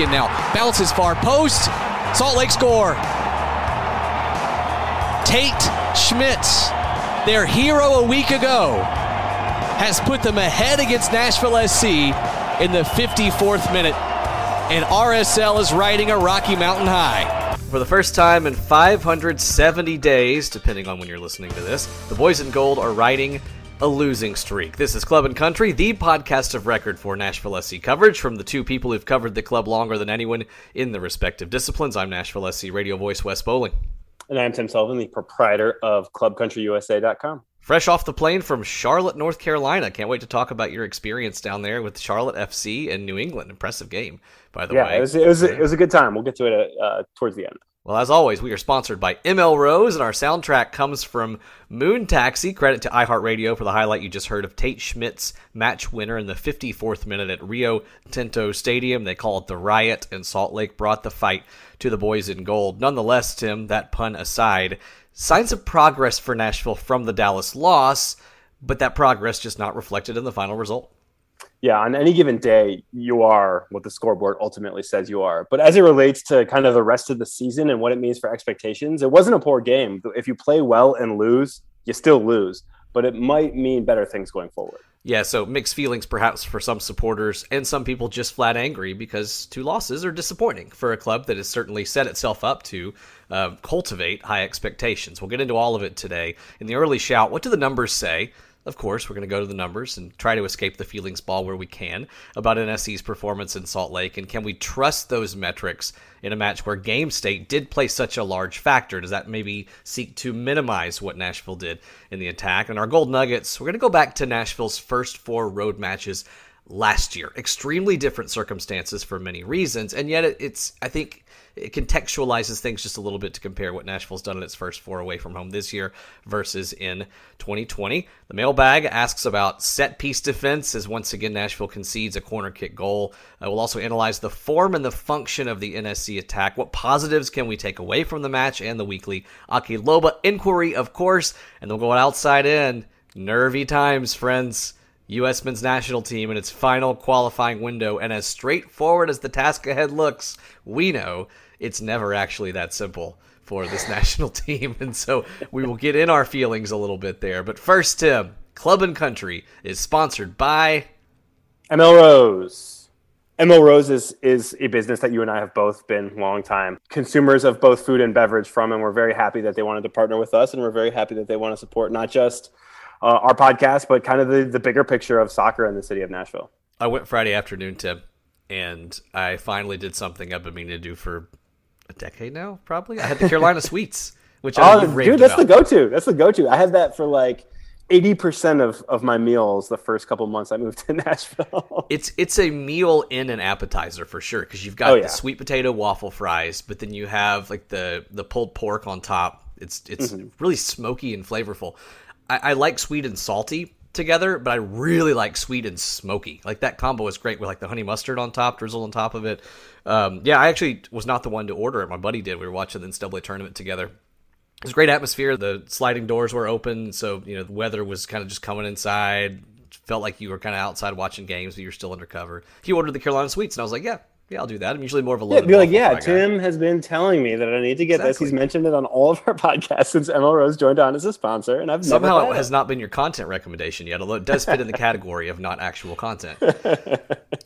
in now. Bounces far post. Salt Lake score. Tate Schmidt, their hero a week ago, has put them ahead against Nashville SC in the 54th minute. And RSL is riding a Rocky Mountain high. For the first time in 570 days, depending on when you're listening to this, the boys in gold are riding a losing streak. This is Club & Country, the podcast of record for Nashville SC coverage from the two people who've covered the club longer than anyone in the respective disciplines. I'm Nashville SC radio voice Wes Bowling. And I'm Tim Sullivan, the proprietor of ClubCountryUSA.com. Fresh off the plane from Charlotte, North Carolina. Can't wait to talk about your experience down there with Charlotte FC and New England. Impressive game, by the way. It was a good time. We'll get to it towards the end. Well, as always, we are sponsored by ML Rose, and our soundtrack comes from Moon Taxi. Credit to iHeartRadio for the highlight you just heard of Tate Schmidt's match winner in the 54th minute at Rio Tinto Stadium. They call it the riot, and Salt Lake brought the fight to the boys in gold. Nonetheless, Tim, that pun aside, signs of progress for Nashville from the Dallas loss, but that progress just not reflected in the final result. Yeah, on any given day, you are what the scoreboard ultimately says you are. But as it relates to kind of the rest of the season and what it means for expectations, it wasn't a poor game. If you play well and lose, you still lose. But it might mean better things going forward. Yeah, so mixed feelings perhaps for some supporters and some people just flat angry because two losses are disappointing for a club that has certainly set itself up to cultivate high expectations. We'll get into all of it today. In the early shout, what do the numbers say? Of course, we're going to go to the numbers and try to escape the feelings ball where we can about NSC's performance in Salt Lake. And can we trust those metrics in a match where game state did play such a large factor? Does that maybe seek to minimize what Nashville did in the attack? And our Gold Nuggets, we're going to go back to Nashville's first four road matches last year. Extremely different circumstances for many reasons. And yet it contextualizes things just a little bit to compare what Nashville's done in its first four away from home this year versus in 2020. The mailbag asks about set-piece defense as once again Nashville concedes a corner kick goal. We'll also analyze the form and the function of the NSC attack. What positives can we take away from the match and the weekly Aki Loba inquiry, of course, and they'll go outside in. Nervy times, friends. U.S. men's national team in its final qualifying window, and as straightforward as the task ahead looks, we know it's never actually that simple for this national team, and so we will get in our feelings a little bit there. But first, Tim, Club & Country is sponsored by ML Rose. ML Rose is a business that you and I have both been long-time consumers of both food and beverage from, and we're very happy that they wanted to partner with us, and we're very happy that they want to support not just our podcast, but kind of the bigger picture of soccer in the city of Nashville. I went Friday afternoon, Tim, and I finally did something I've been meaning to do for a decade now, probably. I had the Carolina Sweets, which I raved about. Dude, that's the go-to. I had that for like 80% of my meals the first couple months I moved to Nashville. It's a meal in an appetizer for sure, because you've got the sweet potato waffle fries, but then you have like the pulled pork on top. It's really smoky and flavorful. I like sweet and salty together, but I really like sweet and smoky. Like that combo is great with like the honey mustard on top, drizzle on top of it. I actually was not the one to order it. My buddy did. We were watching the NCAA tournament together. It was a great atmosphere. The sliding doors were open, so the weather was kind of just coming inside. Felt like you were kind of outside watching games, but you're still undercover. He ordered the Carolina Sweets, and I was like, yeah, I'll do that. I'm usually more of a loaded. Yeah, be like, Tim has been telling me that I need to get this. He's mentioned it on all of our podcasts since ML Rose joined on as a sponsor, and I've somehow it has not been your content recommendation yet, although it does fit in the category of not actual content.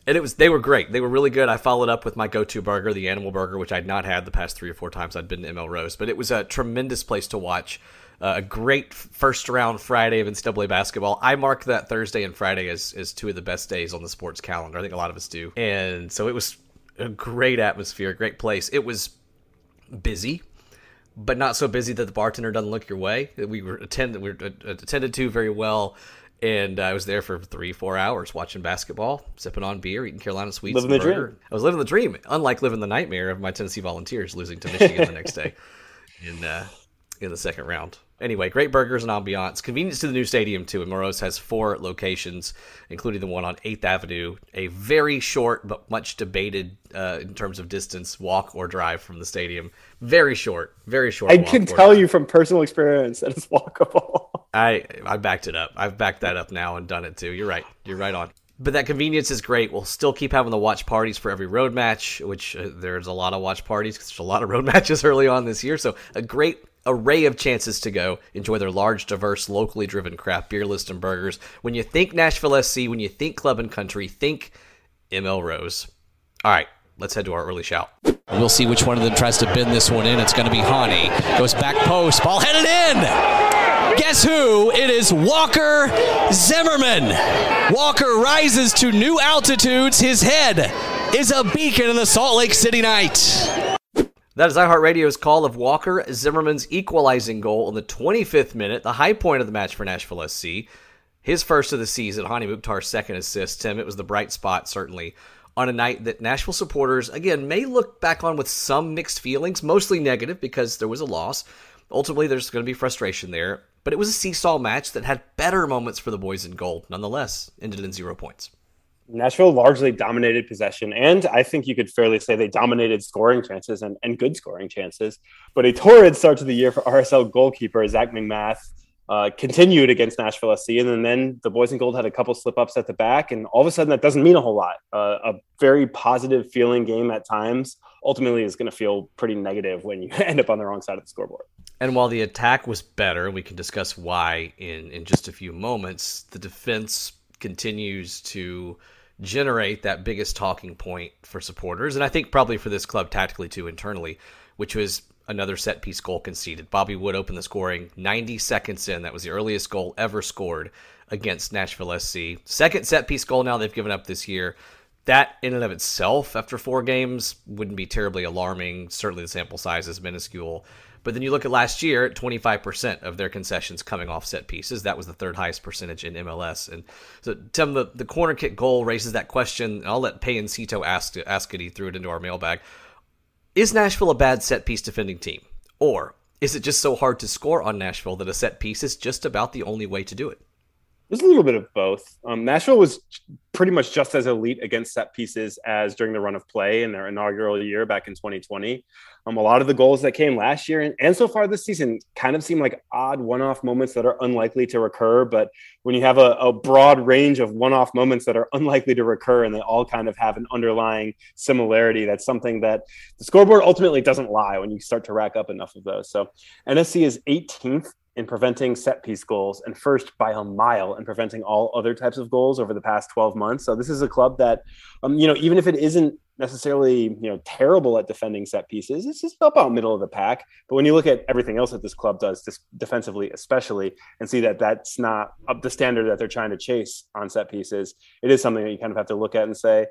And they were great. They were really good. I followed up with my go-to burger, the animal burger, which I'd not had the past three or four times I'd been to ML Rose, but it was a tremendous place to watch. A great first-round Friday of NCAA basketball. I mark that Thursday and Friday as two of the best days on the sports calendar. I think a lot of us do. And so it was a great atmosphere, great place. It was busy, but not so busy that the bartender doesn't look your way. We were attended to very well, and I was there for 3-4 hours watching basketball, sipping on beer, eating Carolina Sweets. Living the dream. I was living the dream, unlike living the nightmare of my Tennessee Volunteers losing to Michigan the next day in the second round. Anyway, great burgers and ambiance. Convenience to the new stadium, too. And Morose has four locations, including the one on 8th Avenue, a very short but much debated in terms of distance walk or drive from the stadium. Very short. I can tell you from personal experience that it's walkable. I backed it up. I've backed that up now and done it, too. You're right. You're right on. But that convenience is great. We'll still keep having the watch parties for every road match, which there's a lot of watch parties because there's a lot of road matches early on this year. So a great array of chances to go enjoy their large, diverse, locally driven craft beer list and burgers. When you think Nashville SC, when you think Club and Country, think ML Rose. All right, let's head to our early shout. We'll see which one of them tries to bend this one in. It's going to be Hany. Goes back post. Ball headed in. Guess who? It is Walker Zimmerman. Walker rises to new altitudes. His head is a beacon in the Salt Lake City night. That is iHeartRadio's call of Walker Zimmerman's equalizing goal in the 25th minute, the high point of the match for Nashville SC. His first of the season, Hany Mukhtar's second assist. Tim, it was the bright spot, certainly, on a night that Nashville supporters, again, may look back on with some mixed feelings, mostly negative because there was a loss. Ultimately, there's going to be frustration there. But it was a seesaw match that had better moments for the boys in gold. Nonetheless, ended in 0 points. Nashville largely dominated possession, and I think you could fairly say they dominated scoring chances and good scoring chances. But a torrid start to the year for RSL goalkeeper Zach McMath continued against Nashville SC, and then the boys in gold had a couple slip-ups at the back, and all of a sudden that doesn't mean a whole lot. A very positive-feeling game at times ultimately is going to feel pretty negative when you end up on the wrong side of the scoreboard. And while the attack was better, we can discuss why in just a few moments, the defense continues to generate that biggest talking point for supporters, and I think probably for this club tactically too internally, which was another set-piece goal conceded. Bobby Wood opened the scoring 90 seconds in. That was the earliest goal ever scored against Nashville SC. Second set-piece goal now they've given up this year. That in and of itself, after 4 games, wouldn't be terribly alarming. Certainly the sample size is minuscule. But then you look at last year, 25% of their concessions coming off set pieces. That was the third highest percentage in MLS. And so, Tim, the corner kick goal raises that question. And I'll let Payne Sito ask it. He threw it into our mailbag. Is Nashville a bad set piece defending team? Or is it just so hard to score on Nashville that a set piece is just about the only way to do it? There's a little bit of both. Nashville was pretty much just as elite against set pieces as during the run of play in their inaugural year back in 2020. A lot of the goals that came last year and so far this season kind of seem like odd one-off moments that are unlikely to recur. But when you have a broad range of one-off moments that are unlikely to recur and they all kind of have an underlying similarity, that's something that the scoreboard ultimately doesn't lie when you start to rack up enough of those. So NSC is 18th in preventing set-piece goals and first by a mile in preventing all other types of goals over the past 12 months. So this is a club that, even if it isn't necessarily, terrible at defending set-pieces, it's just about middle of the pack. But when you look at everything else that this club does, just defensively especially, and see that that's not up to standard that they're trying to chase on set-pieces, it is something that you kind of have to look at and say,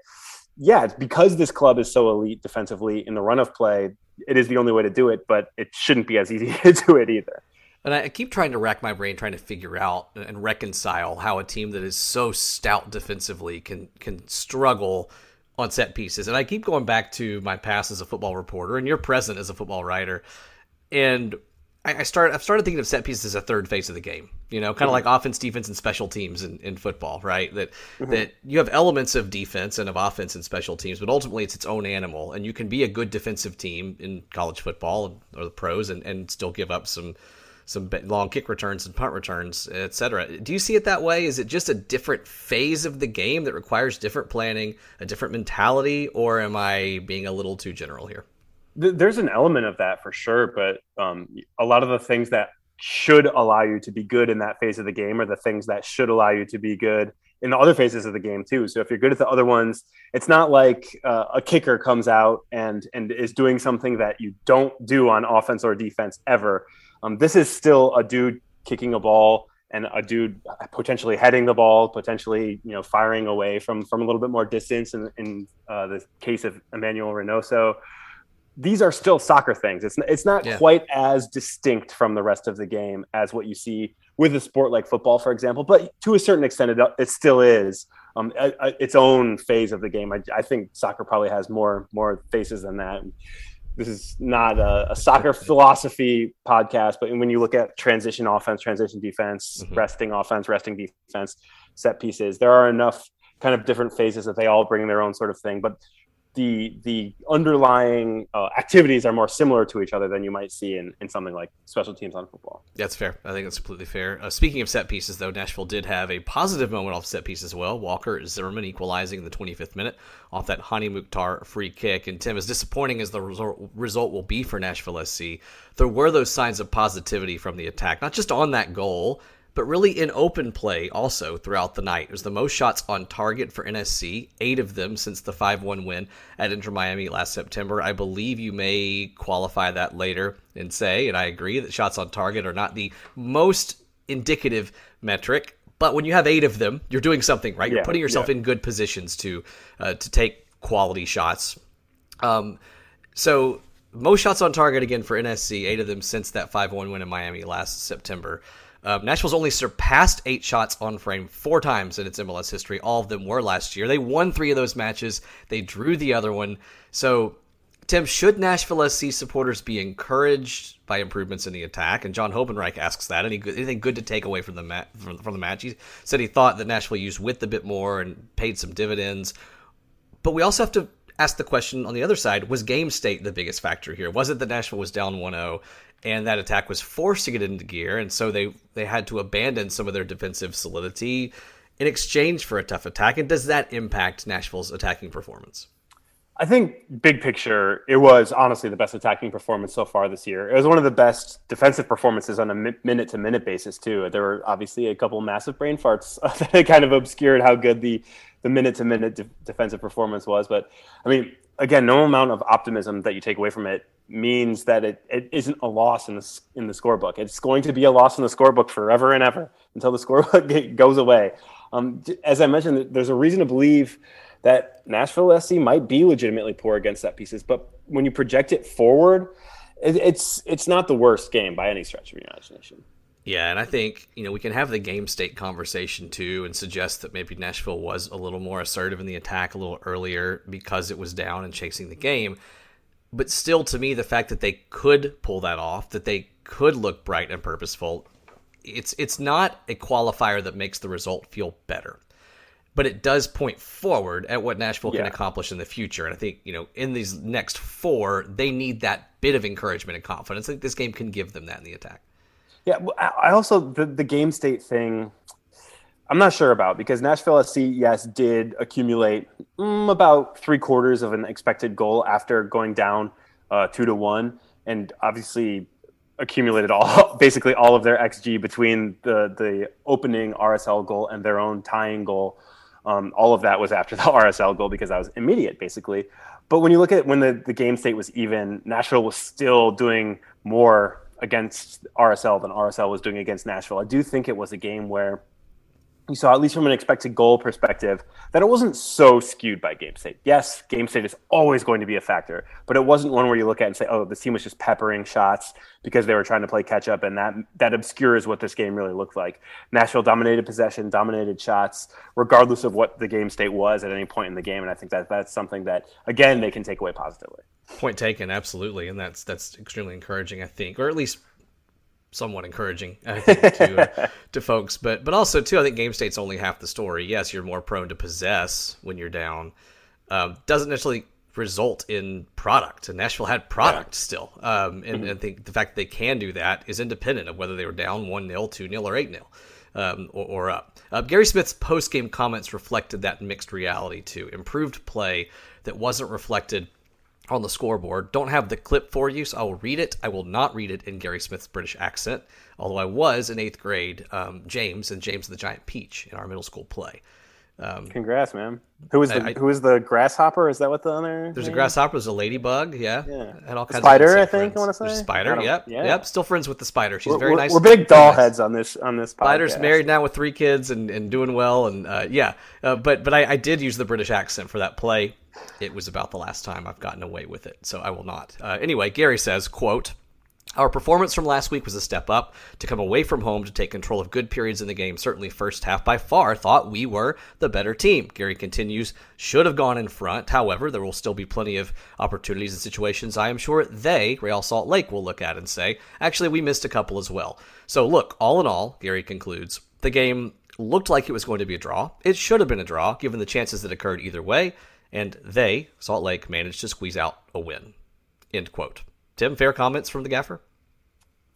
yeah, because this club is so elite defensively in the run of play, it is the only way to do it, but it shouldn't be as easy to do it either. And I keep trying to rack my brain, trying to figure out and reconcile how a team that is so stout defensively can struggle on set pieces. And I keep going back to my past as a football reporter and your present as a football writer. And I've started thinking of set pieces as a third phase of the game, kind of like offense, defense, and special teams in football, right? That you have elements of defense and of offense and special teams, but ultimately it's its own animal. And you can be a good defensive team in college football or the pros and still give up some long kick returns and punt returns, et cetera. Do you see it that way? Is it just a different phase of the game that requires different planning, a different mentality, or am I being a little too general here? There's an element of that for sure, but a lot of the things that should allow you to be good in that phase of the game are the things that should allow you to be good in the other phases of the game too. So if you're good at the other ones, it's not like a kicker comes out and is doing something that you don't do on offense or defense ever. This is still a dude kicking a ball and a dude potentially heading the ball, potentially firing away from a little bit more distance in the case of Emmanuel Reynoso. These are still soccer things. It's not quite as distinct from the rest of the game as what you see with a sport like football, for example. But to a certain extent, it still is its own phase of the game. I think soccer probably has more phases than that. This is not a soccer philosophy podcast, but when you look at transition offense, transition defense, resting offense, resting defense, set pieces, there are enough kind of different phases that they all bring their own sort of thing. But the underlying activities are more similar to each other than you might see in something like special teams on football. That's fair. I think that's completely fair. Speaking of set pieces, though, Nashville did have a positive moment off set piece as well. Walker Zimmerman equalizing in the 25th minute off that Hany Mukhtar free kick. And Tim, as disappointing as the result will be for Nashville SC, there were those signs of positivity from the attack, not just on that goal, but really in open play also throughout the night. It was the most shots on target for NSC, 8 of them since the 5-1 win at Inter Miami last September. I believe you may qualify that later and say, and I agree, that shots on target are not the most indicative metric, but when you have 8 of them, you're doing something, right? Yeah, you're putting yourself in good positions to take quality shots. So most shots on target again for NSC, 8 of them since that 5-1 win in Miami last September. Nashville's only surpassed 8 shots on frame 4 times in its MLS history. All of them were last year. They won 3 of those matches. They drew the other one. So, Tim, should Nashville SC supporters be encouraged by improvements in the attack? And John Hobenreich asks that. Anything good to take away from the match? He said he thought that Nashville used width a bit more and paid some dividends. But we also have to ask the question on the other side, was game state the biggest factor here? Was it that Nashville was down 1-0 and that attack was forced to get into gear, and so they had to abandon some of their defensive solidity in exchange for a tough attack? And does that impact Nashville's attacking performance? I think, big picture, it was honestly the best attacking performance so far this year. It was one of the best defensive performances on a minute-to-minute basis, too. There were obviously a couple massive brain farts that kind of obscured how good the minute-to-minute defensive performance was. But, I mean, again, no amount of optimism that you take away from it means that it isn't a loss in the scorebook. It's going to be a loss in the scorebook forever and ever until the scorebook goes away. As I mentioned, there's a reason to believe that Nashville SC might be legitimately poor against set pieces, but when you project it forward, it's not the worst game by any stretch of your imagination. Yeah, and I think, we can have the game state conversation too and suggest that maybe Nashville was a little more assertive in the attack a little earlier because it was down and chasing the game. But still, to me, the fact that they could pull that off, that they could look bright and purposeful, it's not a qualifier that makes the result feel better. But it does point forward at what Nashville can accomplish in the future. And I think, in these next 4, they need that bit of encouragement and confidence. I think this game can give them that in the attack. Yeah, I also, the game state thing, I'm not sure about, because Nashville SC, yes, did accumulate about 3/4 of an expected goal after going down 2-1, and obviously accumulated basically all of their XG between the opening RSL goal and their own tying goal. All of that was after the RSL goal because that was immediate, basically. But when you look at when the game state was even, Nashville was still doing more against RSL than RSL was doing against Nashville. I do think it was a game where you saw, at least from an expected goal perspective, that it wasn't so skewed by game state. Yes, game state is always going to be a factor, but it wasn't one where you look at and say, oh, this team was just peppering shots because they were trying to play catch-up, and that obscures what this game really looked like. Nashville dominated possession, dominated shots, regardless of what the game state was at any point in the game, and I think that's something that, again, they can take away positively. Point taken, absolutely, and that's extremely encouraging, I think, or at least somewhat encouraging, I think, to folks. But also, too, I think game state's only half the story. Yes, you're more prone to possess when you're down. Doesn't necessarily result in product. And Nashville had product still. I think the fact that they can do that is independent of whether they were down 1-0, 2-0, or 8-0 or up. Gary Smith's post-game comments reflected that mixed reality, too. Improved play that wasn't reflected on the scoreboard. Don't have the clip for you, so I will read it. I will not read it in Gary Smith's British accent, although I was in 8th grade, James the Giant Peach in our middle school play. Congrats, man. Who was the grasshopper? Is that what the other There's name? A grasshopper, there's a ladybug, yeah. And all kinds spider, of I think, friends. I want to say. There's a spider, yep. Yeah. Yep, still friends with the spider. She's very nice. We're big doll heads on this podcast. Spider's married now with 3 kids and doing well, and but I did use the British accent for that play. It was about the last time I've gotten away with it, so I will not. Anyway, Gary says, quote, "Our performance from last week was a step up, to come away from home to take control of good periods in the game. Certainly first half by far thought we were the better team." Gary continues, "Should have gone in front. However, there will still be plenty of opportunities and situations I am sure they, Real Salt Lake, will look at and say, actually, we missed a couple as well. So look, all in all," Gary concludes, "the game looked like it was going to be a draw. It should have been a draw, given the chances that occurred either way. and they, Salt Lake, managed to squeeze out a win. End quote. Tim, fair comments from the gaffer?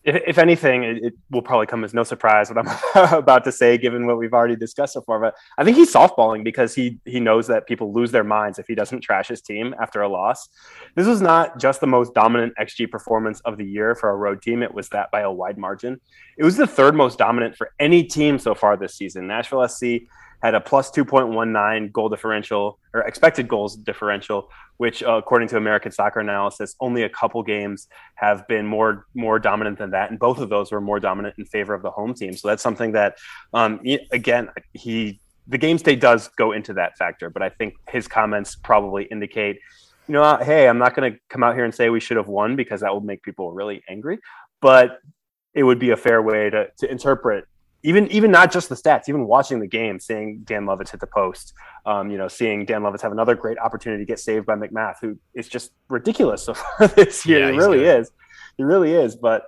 If anything, it will probably come as no surprise what I'm about to say, given what we've already discussed so far. But I think he's softballing because he knows that people lose their minds if he doesn't trash his team after a loss. This was not just the most dominant XG performance of the year for a road team. It was that by a wide margin. It was the third most dominant for any team so far this season. Nashville SC had a plus 2.19 goal differential, or expected goals differential, which, according to American Soccer Analysis, only a couple games have been more dominant than that. And both of those were more dominant in favor of the home team. So that's something that, again, the game state does go into that factor. But I think his comments probably indicate, hey, I'm not going to come out here and say we should have won because that will make people really angry. But it would be a fair way to interpret Even not just the stats, even watching the game, seeing Dan Lovitz hit the post, seeing Dan Lovitz have another great opportunity to get saved by McMath, who is just ridiculous so far this year. Yeah, he really is. But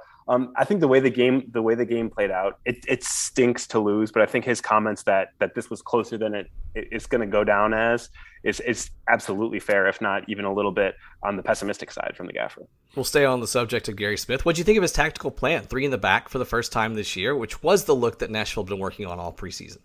I think the way the game played out, it stinks to lose. But I think his comments that this was closer than it's going to go down as is absolutely fair, if not even a little bit on the pessimistic side from the gaffer. We'll stay on the subject of Gary Smith. What do you think of his tactical plan? 3 in the back for the first time this year, which was the look that Nashville had been working on all preseason.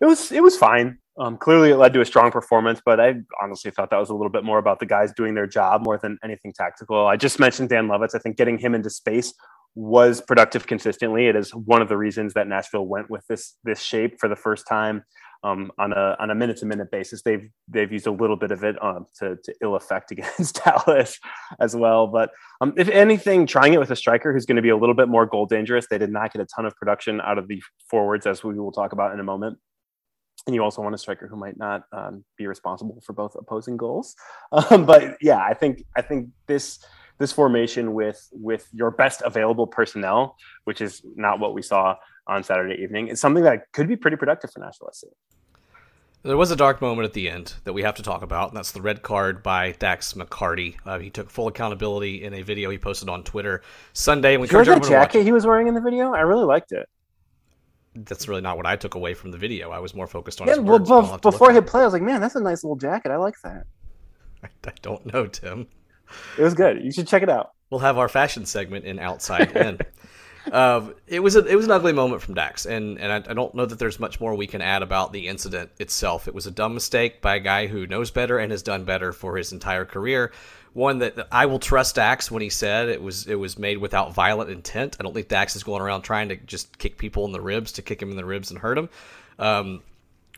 It was fine. Clearly, it led to a strong performance, but I honestly thought that was a little bit more about the guys doing their job more than anything tactical. I just mentioned Dan Lovitz. I think getting him into space was productive consistently. It is one of the reasons that Nashville went with this shape for the first time on a minute-to-minute basis. They've used a little bit of it to ill effect against Dallas as well. But if anything, trying it with a striker who's going to be a little bit more goal dangerous. They did not get a ton of production out of the forwards, as we will talk about in a moment. And you also want a striker who might not be responsible for both opposing goals. But yeah, I think this formation with your best available personnel, which is not what we saw on Saturday evening, is something that could be pretty productive for Nashville SC. There was a dark moment at the end that we have to talk about, and that's the red card by Dax McCarty. He took full accountability in a video he posted on Twitter Sunday. Did you hear that jacket he was wearing in the video? I really liked it. That's really not what I took away from the video. I was more focused on his words. Well, before he played, I was like, man, that's a nice little jacket. I like that. I don't know, Tim. It was good. You should check it out. We'll have our fashion segment in Outside In. It was an ugly moment from Dax, and I don't know that there's much more we can add about the incident itself. It was a dumb mistake by a guy who knows better and has done better for his entire career. One that I will trust Dax when he said it was made without violent intent. I don't think Dax is going around trying to just kick people in the ribs to kick him in the ribs and hurt him.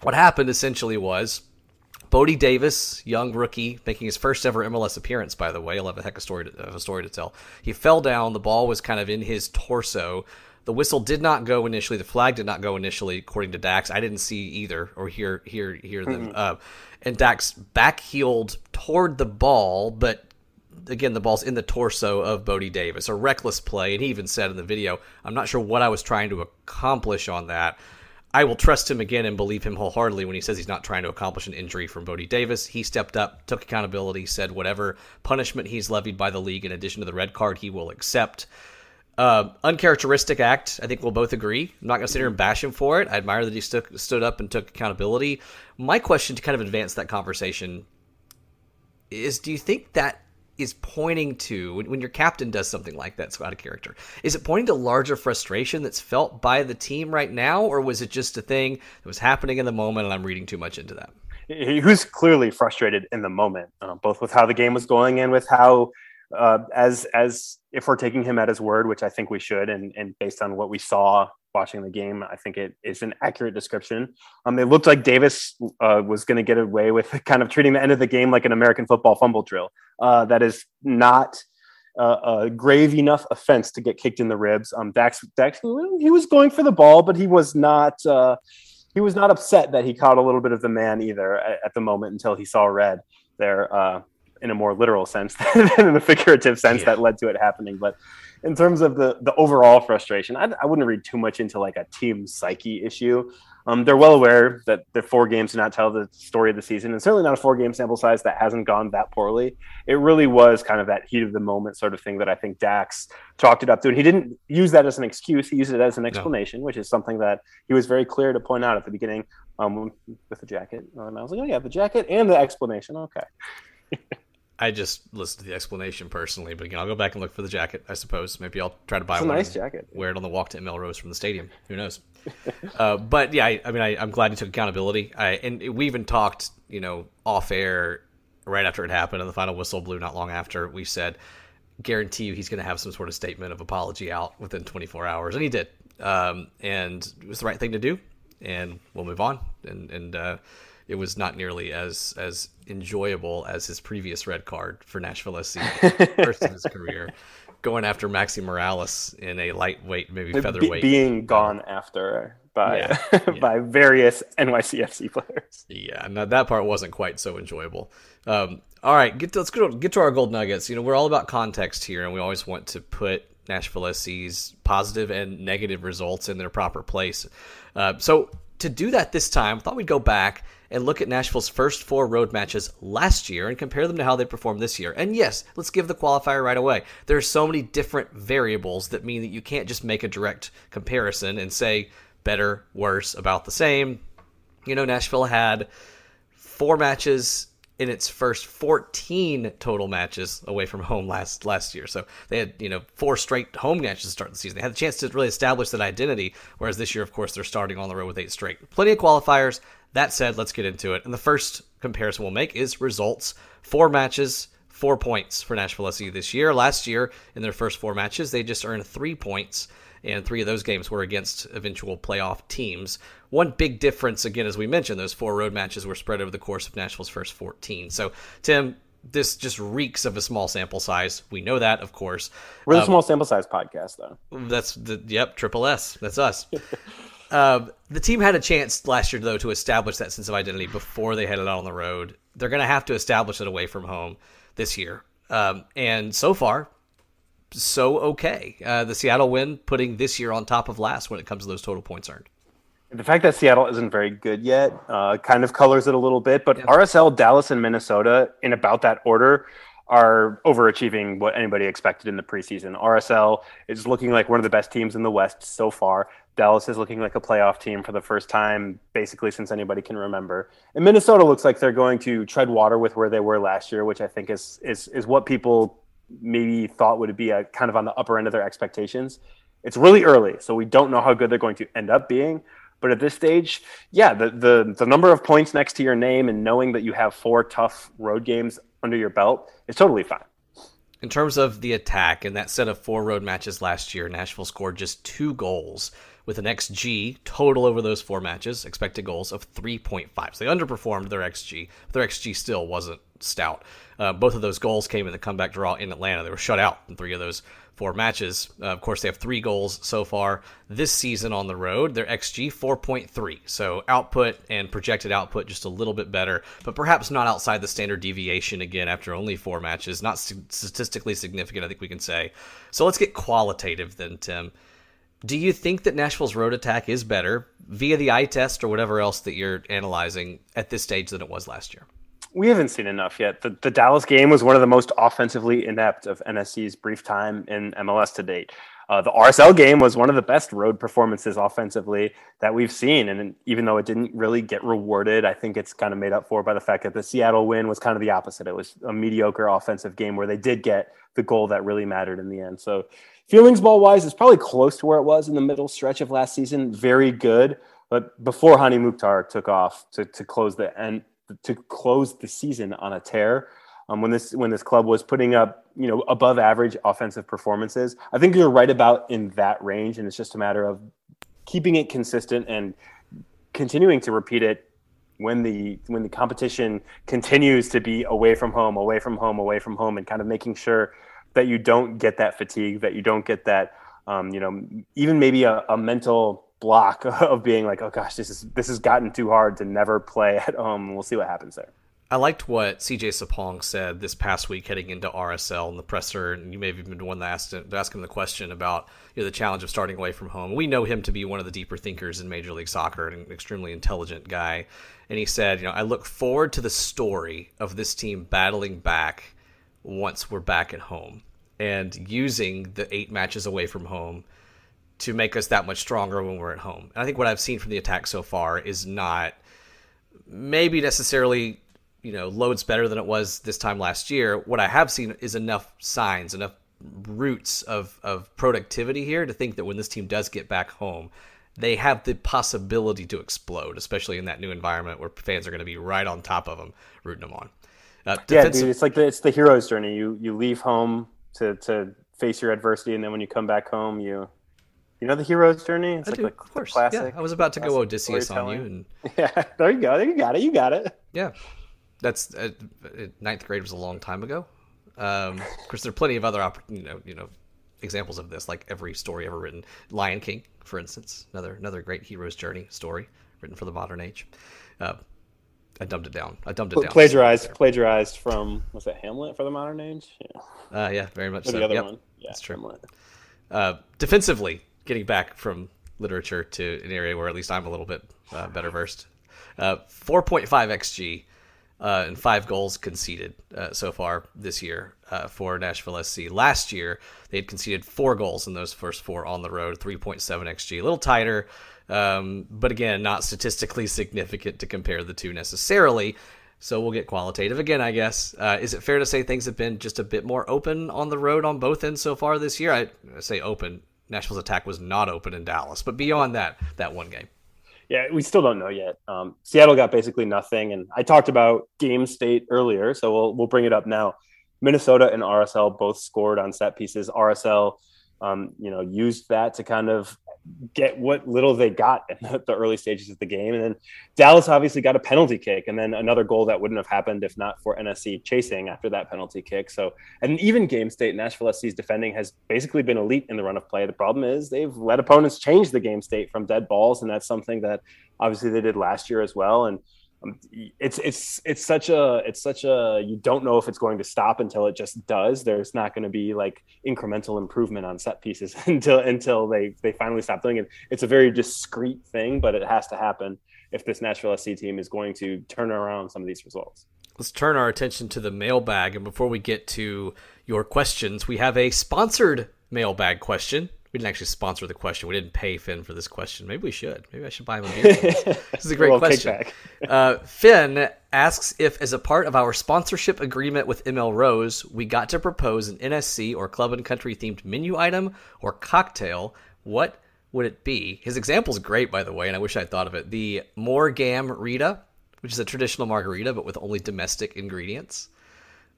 What happened essentially was Bodie Davis, young rookie, making his first ever MLS appearance, by the way. I'll have a heck of a story to tell. He fell down. The ball was kind of in his torso. The whistle did not go initially. The flag did not go initially, according to Dax. I didn't see either or hear them. Mm-hmm. And Dax backheeled toward the ball, but again, the ball's in the torso of Bodie Davis. A reckless play, and he even said in the video, I'm not sure what I was trying to accomplish on that. I will trust him again and believe him wholeheartedly when he says he's not trying to accomplish an injury from Bodie Davis. He stepped up, took accountability, said whatever punishment he's levied by the league in addition to the red card, he will accept. Uncharacteristic act, I think we'll both agree. I'm not going to sit here and bash him for it. I admire that he stood up and took accountability. My question to kind of advance that conversation is, do you think that is pointing to, when your captain does something like that, it's out of character, is it pointing to larger frustration that's felt by the team right now, or was it just a thing that was happening in the moment and I'm reading too much into that? He was clearly frustrated in the moment, both with how the game was going and with how as if we're taking him at his word, which I think we should, and based on what we saw watching the game, I think it is an accurate description. It looked like Davis was going to get away with kind of treating the end of the game like an American football fumble drill. That is not a grave enough offense to get kicked in the ribs. Dax, he was going for the ball, but he was not upset that he caught a little bit of the man either at the moment until he saw red there. In a more literal sense than in a figurative sense, yeah. That led to it happening. But in terms of the overall frustration, I wouldn't read too much into like a team psyche issue. They're well aware that the four games do not tell the story of the season, and certainly not a four-game sample size that hasn't gone that poorly. It really was kind of that heat of the moment sort of thing that I think Dax chalked it up to. And he didn't use that as an excuse. He used it as an explanation, which is something that he was very clear to point out at the beginning with the jacket. And I was like, oh, yeah, the jacket and the explanation. Okay. I just listened to the explanation personally, but I'll go back and look for the jacket, I suppose. Maybe I'll try to buy one. It's a nice jacket. Wear it on the walk to ML Rose from the stadium. Who knows? But yeah, I'm glad he took accountability. And we even talked, off air right after it happened, and the final whistle blew not long after. We said, guarantee you he's going to have some sort of statement of apology out within 24 hours. And he did. And it was the right thing to do. And we'll move on. And it was not nearly as enjoyable as his previous red card for Nashville SC, first of his career, going after Maxi Morales in a lightweight, maybe featherweight. Being gone after by various NYCFC players. Yeah, no, that part wasn't quite so enjoyable. All right, let's get to our gold nuggets. We're all about context here, and we always want to put Nashville SC's positive and negative results in their proper place. So to do that this time, I thought we'd go back and look at Nashville's first four road matches last year and compare them to how they performed this year. And yes, let's give the qualifier right away. There are so many different variables that mean that you can't just make a direct comparison and say better, worse, about the same. Nashville had four matches in its first 14 total matches away from home last year. So they had, four straight home matches to start the season. They had the chance to really establish that identity, whereas this year, of course, they're starting on the road with eight straight. Plenty of qualifiers. That said, let's get into it. And the first comparison we'll make is results. Four matches, 4 points for Nashville SC this year. Last year, in their first four matches, they just earned 3 points, and three of those games were against eventual playoff teams. One big difference, again, as we mentioned, those four road matches were spread over the course of Nashville's first 14. So, Tim, this just reeks of a small sample size. We know that, of course. We're the small sample size podcast, though. Triple S. That's us. The team had a chance last year, though, to establish that sense of identity before they headed out on the road. They're going to have to establish it away from home this year. And so far, so okay. The Seattle win putting this year on top of last when it comes to those total points earned. The fact that Seattle isn't very good yet kind of colors it a little bit. But RSL, Dallas, and Minnesota, in about that order, are overachieving what anybody expected in the preseason. RSL is looking like one of the best teams in the West so far. Dallas is looking like a playoff team for the first time, basically since anybody can remember. And Minnesota looks like they're going to tread water with where they were last year, which I think is what people maybe thought would be a kind of on the upper end of their expectations. It's really early, so we don't know how good they're going to end up being. But at this stage, yeah, the number of points next to your name and knowing that you have four tough road games under your belt is totally fine. In terms of the attack, in that set of four road matches last year, Nashville scored just 2 goals with an XG total over those four matches, expected goals of 3.5. So they underperformed their XG, but their XG still wasn't stout. Both of those goals came in the comeback draw in Atlanta. They were shut out in 3 of those 4 matches. Of course, they have 3 goals so far this season on the road. Their XG, 4.3. So output and projected output just a little bit better, but perhaps not outside the standard deviation again after only 4 matches. Not statistically significant, I think we can say. So let's get qualitative then, Tim. Do you think that Nashville's road attack is better via the eye test or whatever else that you're analyzing at this stage than it was last year? We haven't seen enough yet. The Dallas game was one of the most offensively inept of NSC's brief time in MLS to date. The RSL game was one of the best road performances offensively that we've seen. And even though it didn't really get rewarded, I think it's kind of made up for by the fact that the Seattle win was kind of the opposite. It was a mediocre offensive game where they did get the goal that really mattered in the end. So feelings ball-wise, it's probably close to where it was in the middle stretch of last season. Very good. But before Hany Mukhtar took off to close the end, to close the season on a tear, when this club was putting up above average offensive performances, I think you're right about in that range, and it's just a matter of keeping it consistent and continuing to repeat it when the competition continues to be away from home, and kind of making sure that you don't get that fatigue, that you don't get that even maybe a mental block of being like, oh gosh, this has gotten too hard to never play at home. We'll see what happens there. I liked what CJ Sapong said this past week heading into RSL in the presser, and you may have even been the one that asked him the question about, you know, the challenge of starting away from home. We know him to be one of the deeper thinkers in Major League Soccer and an extremely intelligent guy. And he said, you know, I look forward to the story of this team battling back once we're back at home and using the 8 matches away from home to make us that much stronger when we're at home. And I think what I've seen from the attack so far is not maybe necessarily, you know, loads better than it was this time last year. What I have seen is enough signs, enough roots of productivity here to think that when this team does get back home, they have the possibility to explode, especially in that new environment where fans are going to be right on top of them, rooting them on. Dude, it's like it's the hero's journey. You leave home to face your adversity, and then when you come back home, you know the hero's journey. It's I do, of course. Classic. Yeah, I was about to go Odysseus on you, and yeah, there you go. You got it. Yeah. That's 9th grade was a long time ago. Of course, there are plenty of other examples of this, like every story ever written. Lion King, for instance, another great hero's journey story written for the modern age. I dumbed it down. Plagiarized from, was it Hamlet for the modern age? Yeah, yeah, very much so. The other one. Yeah, that's true. Hamlet. Defensively, getting back from literature to an area where at least I'm a little bit better versed. 4.5 xG. And 5 goals conceded so far this year for Nashville SC. Last year, they had conceded 4 goals in those first 4 on the road, 3.7 xG. A little tighter, but again, not statistically significant to compare the two necessarily. So we'll get qualitative again, I guess. Is it fair to say things have been just a bit more open on the road on both ends so far this year? I say open. Nashville's attack was not open in Dallas. But beyond that one game. Yeah, we still don't know yet. Seattle got basically nothing, and I talked about game state earlier, so we'll bring it up now. Minnesota and RSL both scored on set pieces. RSL, used that to kind of get what little they got in the early stages of the game, and then Dallas obviously got a penalty kick, and then another goal that wouldn't have happened if not for NSC chasing after that penalty kick. So, and even game state, Nashville SC's defending has basically been elite in the run of play. The problem is they've let opponents change the game state from dead balls, and that's something that obviously they did last year as well. And it's such a you don't know if it's going to stop until it just does. There's not going to be like incremental improvement on set pieces until they finally stop doing it. It's a very discreet thing, but it has to happen if this Nashville SC team is going to turn around some of these results. Let's turn our attention to the mailbag, and before we get to your questions, we have a sponsored mailbag question. We didn't actually sponsor the question. We didn't pay Finn for this question. Maybe we should. Maybe I should buy him a beer. This is a great question. Finn asks if, as a part of our sponsorship agreement with ML Rose, we got to propose an NSC or club and country-themed menu item or cocktail. What would it be? His example's great, by the way, and I wish I'd thought of it. The Morgam Rita, which is a traditional margarita, but with only domestic ingredients.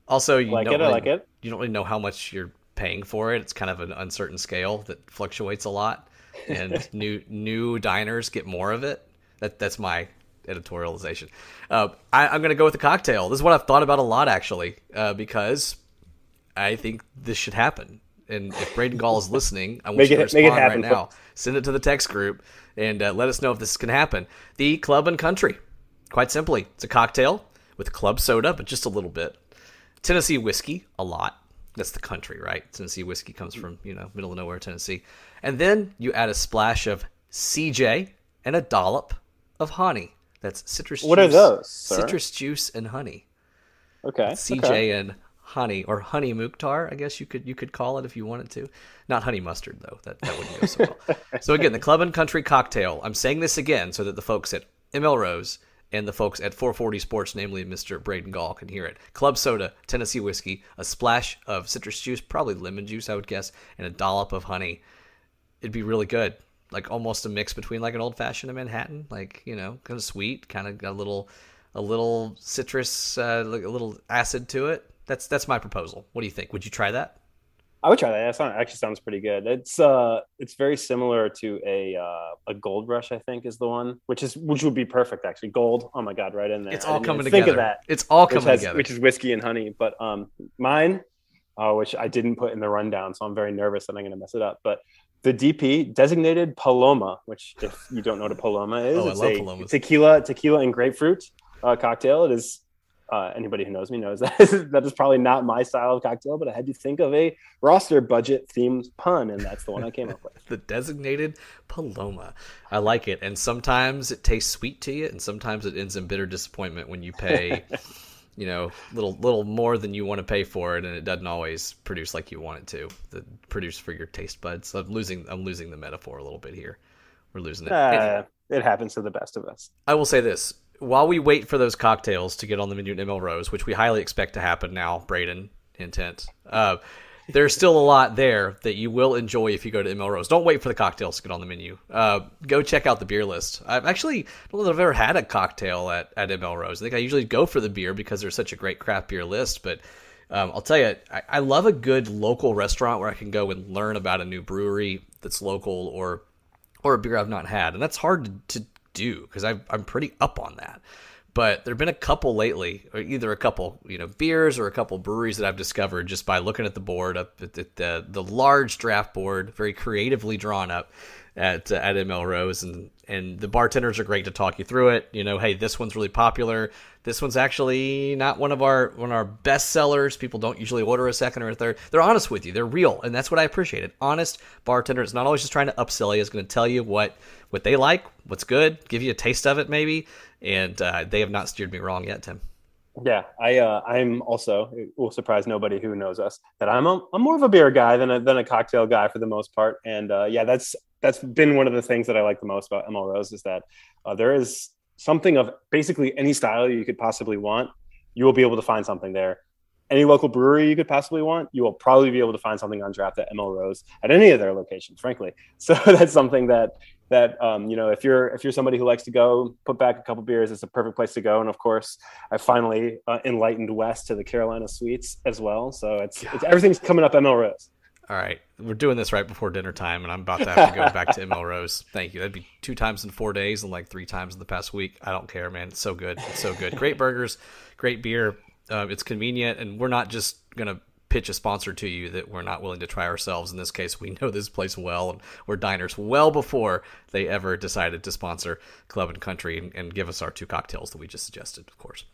Also, you don't really know how much you're paying for it. It's kind of an uncertain scale that fluctuates a lot, and new diners get more of it. That's my editorialization. I'm going to go with the cocktail. This is what I've thought about a lot, actually, because I think this should happen. And if Brayden Gall is listening, I want you to respond right now. Send it to the text group and let us know if this can happen. The club and country, quite simply, it's a cocktail with club soda, but just a little bit. Tennessee whiskey, a lot. That's the country, right? Tennessee whiskey comes from, middle of nowhere, Tennessee. And then you add a splash of CJ and a dollop of honey. That's citrus juice. What are those, sir? Citrus juice and honey. Okay. That's CJ and honey, or Hany Mukhtar, I guess you could call it if you wanted to. Not honey mustard, though. That wouldn't go so well. So again, the Club and Country Cocktail. I'm saying this again so that the folks at ML Rose and the folks at 440 Sports, namely Mr. Brayden Gall, can hear it. Club soda, Tennessee whiskey, a splash of citrus juice, probably lemon juice, I would guess, and a dollop of honey. It'd be really good. Like almost a mix between like an old-fashioned and Manhattan, like, kind of sweet, kind of got a little citrus, like a little acid to it. That's my proposal. What do you think? Would you try that? I would try that. That actually sounds pretty good. It's very similar to a Gold Rush, I think, is the one, which would be perfect actually. Gold, oh my god, right in there. It's all coming together. Think of that. It's all coming together. Which is whiskey and honey, but mine, which I didn't put in the rundown, so I'm very nervous that I'm going to mess it up. But the DP designated Paloma, which if you don't know what a Paloma is, it's a tequila and grapefruit cocktail. It is Anybody who knows me knows that is probably not my style of cocktail, but I had to think of a roster budget themed pun, and that's the one I came up with. The designated Paloma. I like it. And sometimes it tastes sweet to you, and sometimes it ends in bitter disappointment when you pay little more than you want to pay for it, and it doesn't always produce like you want it to. The produce for your taste buds. So I'm losing the metaphor a little bit here. We're losing it. Anyway. It happens to the best of us. I will say this. While we wait for those cocktails to get on the menu at ML Rose, which we highly expect to happen now, Brayden, intent, there's still a lot there that you will enjoy if you go to ML Rose. Don't wait for the cocktails to get on the menu. Go check out the beer list. I don't know that I've ever had a cocktail at ML Rose. I think I usually go for the beer because there's such a great craft beer list. But I'll tell you, I love a good local restaurant where I can go and learn about a new brewery that's local or a beer I've not had. And that's hard to do because I'm pretty up on that, but there've been a couple lately, or either a couple beers or a couple breweries that I've discovered just by looking at the board up at the large draft board, very creatively drawn up at ML Rose, and the bartenders are great to talk you through it. Hey, this one's really popular. This one's actually not one of our best sellers. People don't usually order a second or a third. They're honest with you. They're real, and that's what I appreciate. An honest bartender is not always just trying to upsell you. It's going to tell you what they like, what's good, give you a taste of it maybe, and they have not steered me wrong yet, Tim. Yeah, I'm also, it will surprise nobody who knows us, that I'm more of a beer guy than a cocktail guy for the most part, and that's been one of the things that I like the most about ML Rose is that there is something of basically any style you could possibly want. You will be able to find something there. Any local brewery you could possibly want, you will probably be able to find something on draft at ML Rose at any of their locations, frankly. So that's something that if you're somebody who likes to go put back a couple beers, it's a perfect place to go. And of course, I finally enlightened Wes to the Carolina Sweets as well. So it's everything's coming up ML Rose. All right, we're doing this right before dinner time, and I'm about to have to go back to ML Rose. Thank you. That'd be 2 times in 4 days and like 3 times in the past week. I don't care, man. It's so good. It's so good. Great burgers, great beer. It's convenient, and we're not just going to pitch a sponsor to you that we're not willing to try ourselves. In this case, we know this place well, and we're diners well before they ever decided to sponsor Club and Country and give us our 2 cocktails that we just suggested, of course.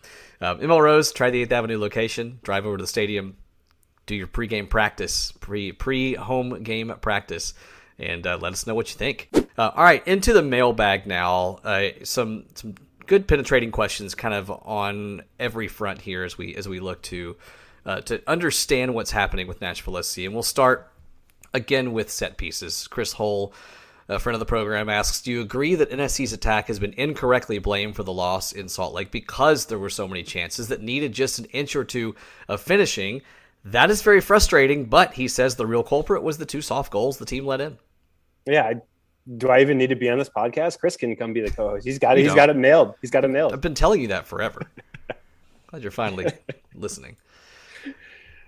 ML Rose, try the 8th Avenue location, drive over to the stadium, do your pregame practice, pre-home game practice, and let us know what you think. All right, into the mailbag now. Some good penetrating questions, kind of on every front here as we look to understand what's happening with Nashville SC, and we'll start again with set pieces. Chris Hull, a friend of the program, asks, do you agree that NSC's attack has been incorrectly blamed for the loss in Salt Lake because there were so many chances that needed just an inch or two of finishing? That is very frustrating, but he says the real culprit was the 2 soft goals the team let in. Yeah, do I even need to be on this podcast? Chris can come be the co-host. He's got it nailed. He's got it nailed. I've been telling you that forever. Glad you're finally listening.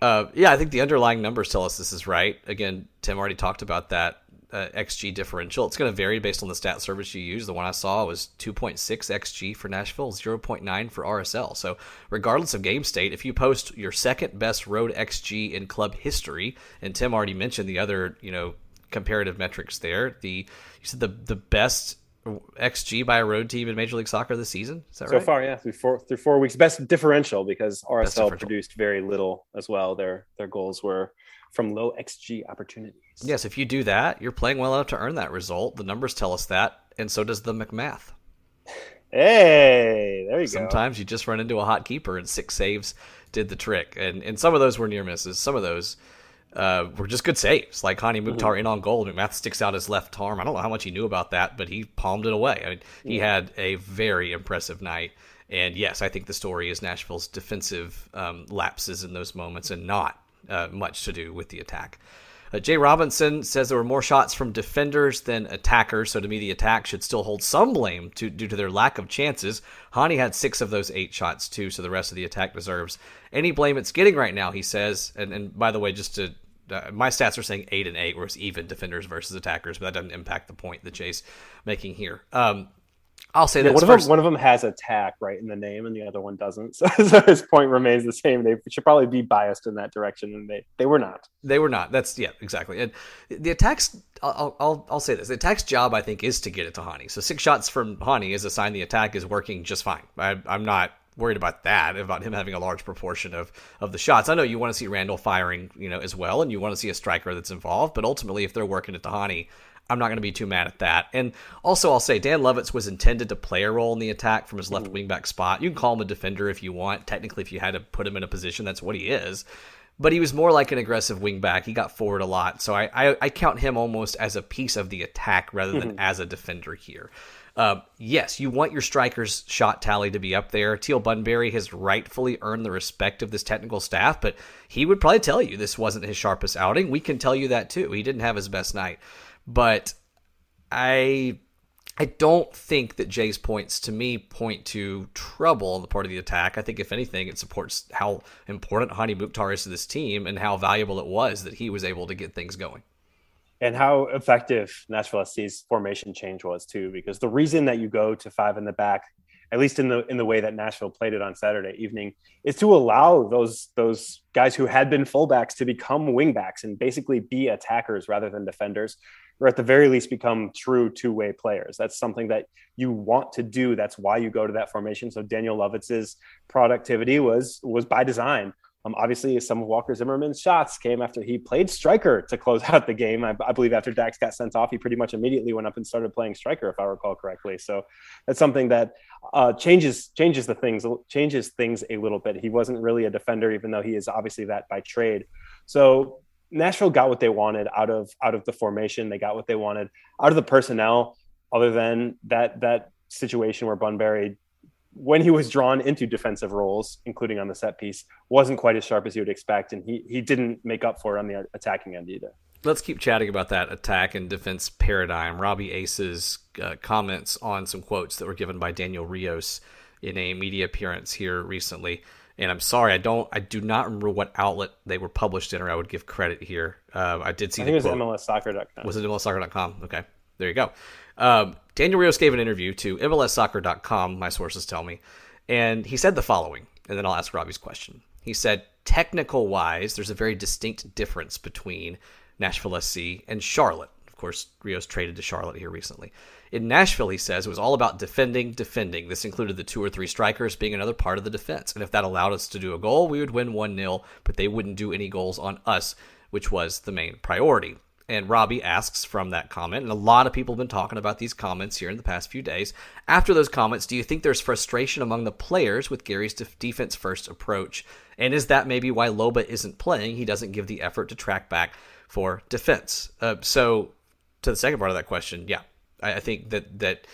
I think the underlying numbers tell us this is right. Again, Tim already talked about that XG differential. It's going to vary based on the stat service you use. The one I saw was 2.6 XG for Nashville, 0.9 for RSL. So regardless of game state, if you post your second best road XG in club history, and Tim already mentioned the other, comparative metrics there, you said the best XG by a road team in Major League Soccer this season. Is that right? So far, yeah, through four weeks. Best differential, because RSL produced very little as well. Their goals were from low XG opportunities. Yes, if you do that, you're playing well enough to earn that result. The numbers tell us that, and so does the McMath. Hey, there you go. Sometimes you just run into a hot keeper, and 6 saves did the trick. And some of those were near misses. Some of those were just good saves, like Hany Mukhtar in on goal. McMath sticks out his left arm. I don't know how much he knew about that, but he palmed it away. I mean, he had a very impressive night. And yes, I think the story is Nashville's defensive lapses in those moments, and not much to do with the attack. Jay Robinson says there were more shots from defenders than attackers, so to me the attack should still hold some blame due to their lack of chances. Hany had 6 of those 8 shots, too, so the rest of the attack deserves any blame it's getting right now, he says. And by the way, just to my stats are saying 8 and 8, where it's even defenders versus attackers, but that doesn't impact the point that Jay's making here. I'll say that one of them has attack right in the name, and the other one doesn't. So his point remains the same. They should probably be biased in that direction, and they were not. They were not. That's exactly. And the attacks. I'll say this. The attack's job, I think, is to get it to Hany. So 6 shots from Hany is a sign the attack is working just fine. I'm not worried about that, about him having a large proportion of the shots. I know you want to see Randall firing, you know, as well, and you want to see a striker that's involved, but ultimately if they're working at the Hany, I'm not going to be too mad at that. And also I'll say Dan Lovitz was intended to play a role in the attack from his left wingback spot. You can call him a defender if you want. Technically, if you had to put him in a position, that's what he is. But he was more like an aggressive wingback. He got forward a lot. So I count him almost as a piece of the attack rather than as a defender here. Yes, you want your striker's shot tally to be up there. Teal Bunbury has rightfully earned the respect of this technical staff, but he would probably tell you this wasn't his sharpest outing. We can tell you that too. He didn't have his best night. But I don't think that Jay's points, to me, point to trouble on the part of the attack. I think, if anything, it supports how important Hany Mukhtar is to this team and how valuable it was that he was able to get things going. And how effective Nashville SC's formation change was, too, because the reason that you go to five in the back, at least in the way that Nashville played it on Saturday evening, is to allow those guys who had been fullbacks to become wingbacks and basically be attackers rather than defenders, or at the very least become true two-way players. That's something that you want to do. That's why you go to that formation. So Daniel Lovitz's productivity was by design. Obviously, some of Walker Zimmerman's shots came after he played striker to close out the game. I believe after Dax got sent off, he pretty much immediately went up and started playing striker, if I recall correctly. So that's something that changes things a little bit. He wasn't really a defender, even though he is obviously that by trade. So Nashville got what they wanted out of the formation. They got what they wanted out of the personnel, other than that situation where Bunbury, when he was drawn into defensive roles, including on the set piece, wasn't quite as sharp as you would expect, and he didn't make up for it on the attacking end either. Let's keep chatting about that attack and defense paradigm. Robbie Ace's comments on some quotes that were given by Daniel Rios in a media appearance here recently. And I'm sorry, I do not remember what outlet they were published in, or I would give credit here. I did see. I think it was MLSsoccer.com. Was it MLSsoccer.com? Okay, there you go. Daniel Rios gave an interview to MLSsoccer.com, my sources tell me, and he said the following, and then I'll ask Robbie's question. He said, technical-wise, there's a very distinct difference between Nashville SC and Charlotte. Of course, Rios traded to Charlotte here recently. In Nashville, he says, it was all about defending. This included the two or three strikers being another part of the defense. And if that allowed us to do a goal, we would win 1-0, but they wouldn't do any goals on us, which was the main priority. And Robbie asks from that comment, and a lot of people have been talking about these comments here in the past few days. After those comments, do you think there's frustration among the players with Gary's defense-first approach? And is that maybe why Loba isn't playing? He doesn't give the effort to track back for defense. So to the second part of that question, yeah. I think that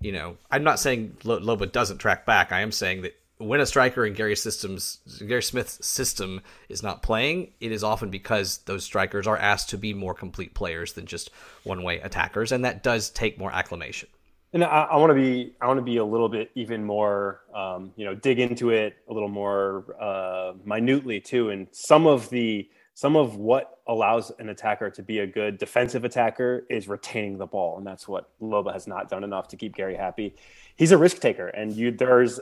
you know, I'm not saying Loba doesn't track back. I am saying that when a striker in Gary Smith's system is not playing, it is often because those strikers are asked to be more complete players than just one-way attackers, and that does take more acclimation. And I want to be a little bit even more, dig into it a little more minutely too. And some of what allows an attacker to be a good defensive attacker is retaining the ball. And that's what Loba has not done enough to keep Gary happy. He's a risk taker, and there's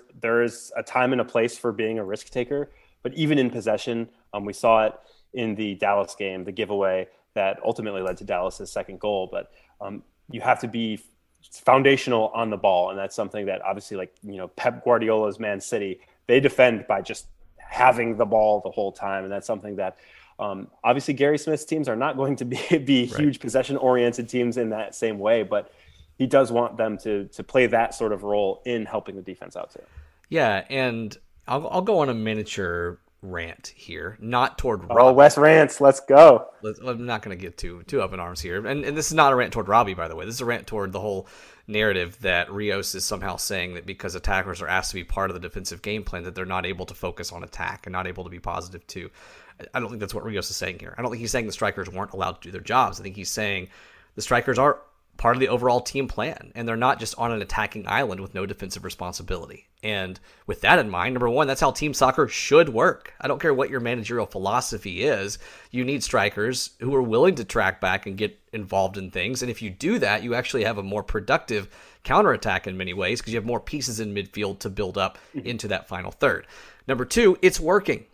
a time and a place for being a risk taker. But even in possession, we saw it in the Dallas game, the giveaway that ultimately led to Dallas's second goal. But you have to be foundational on the ball. And that's something that obviously, Pep Guardiola's Man City, they defend by just having the ball the whole time. And that's something that, obviously Gary Smith's teams are not going to be right. Huge possession oriented teams in that same way, but he does want them to play that sort of role in helping the defense out too. Yeah. And I'll go on a miniature rant here, not toward Robbie. Oh, Wes rants. Let's go. I'm not going to get too up in arms here. And this is not a rant toward Robbie, by the way. This is a rant toward the whole narrative that Rios is somehow saying that because attackers are asked to be part of the defensive game plan, that they're not able to focus on attack and not able to be positive too. I don't think that's what Rios is saying here. I don't think he's saying the strikers weren't allowed to do their jobs. I think he's saying the strikers are part of the overall team plan, and they're not just on an attacking island with no defensive responsibility. And with that in mind, number one, that's how team soccer should work. I don't care what your managerial philosophy is. You need strikers who are willing to track back and get involved in things. And if you do that, you actually have a more productive counterattack in many ways because you have more pieces in midfield to build up into that final third. Number two, it's working.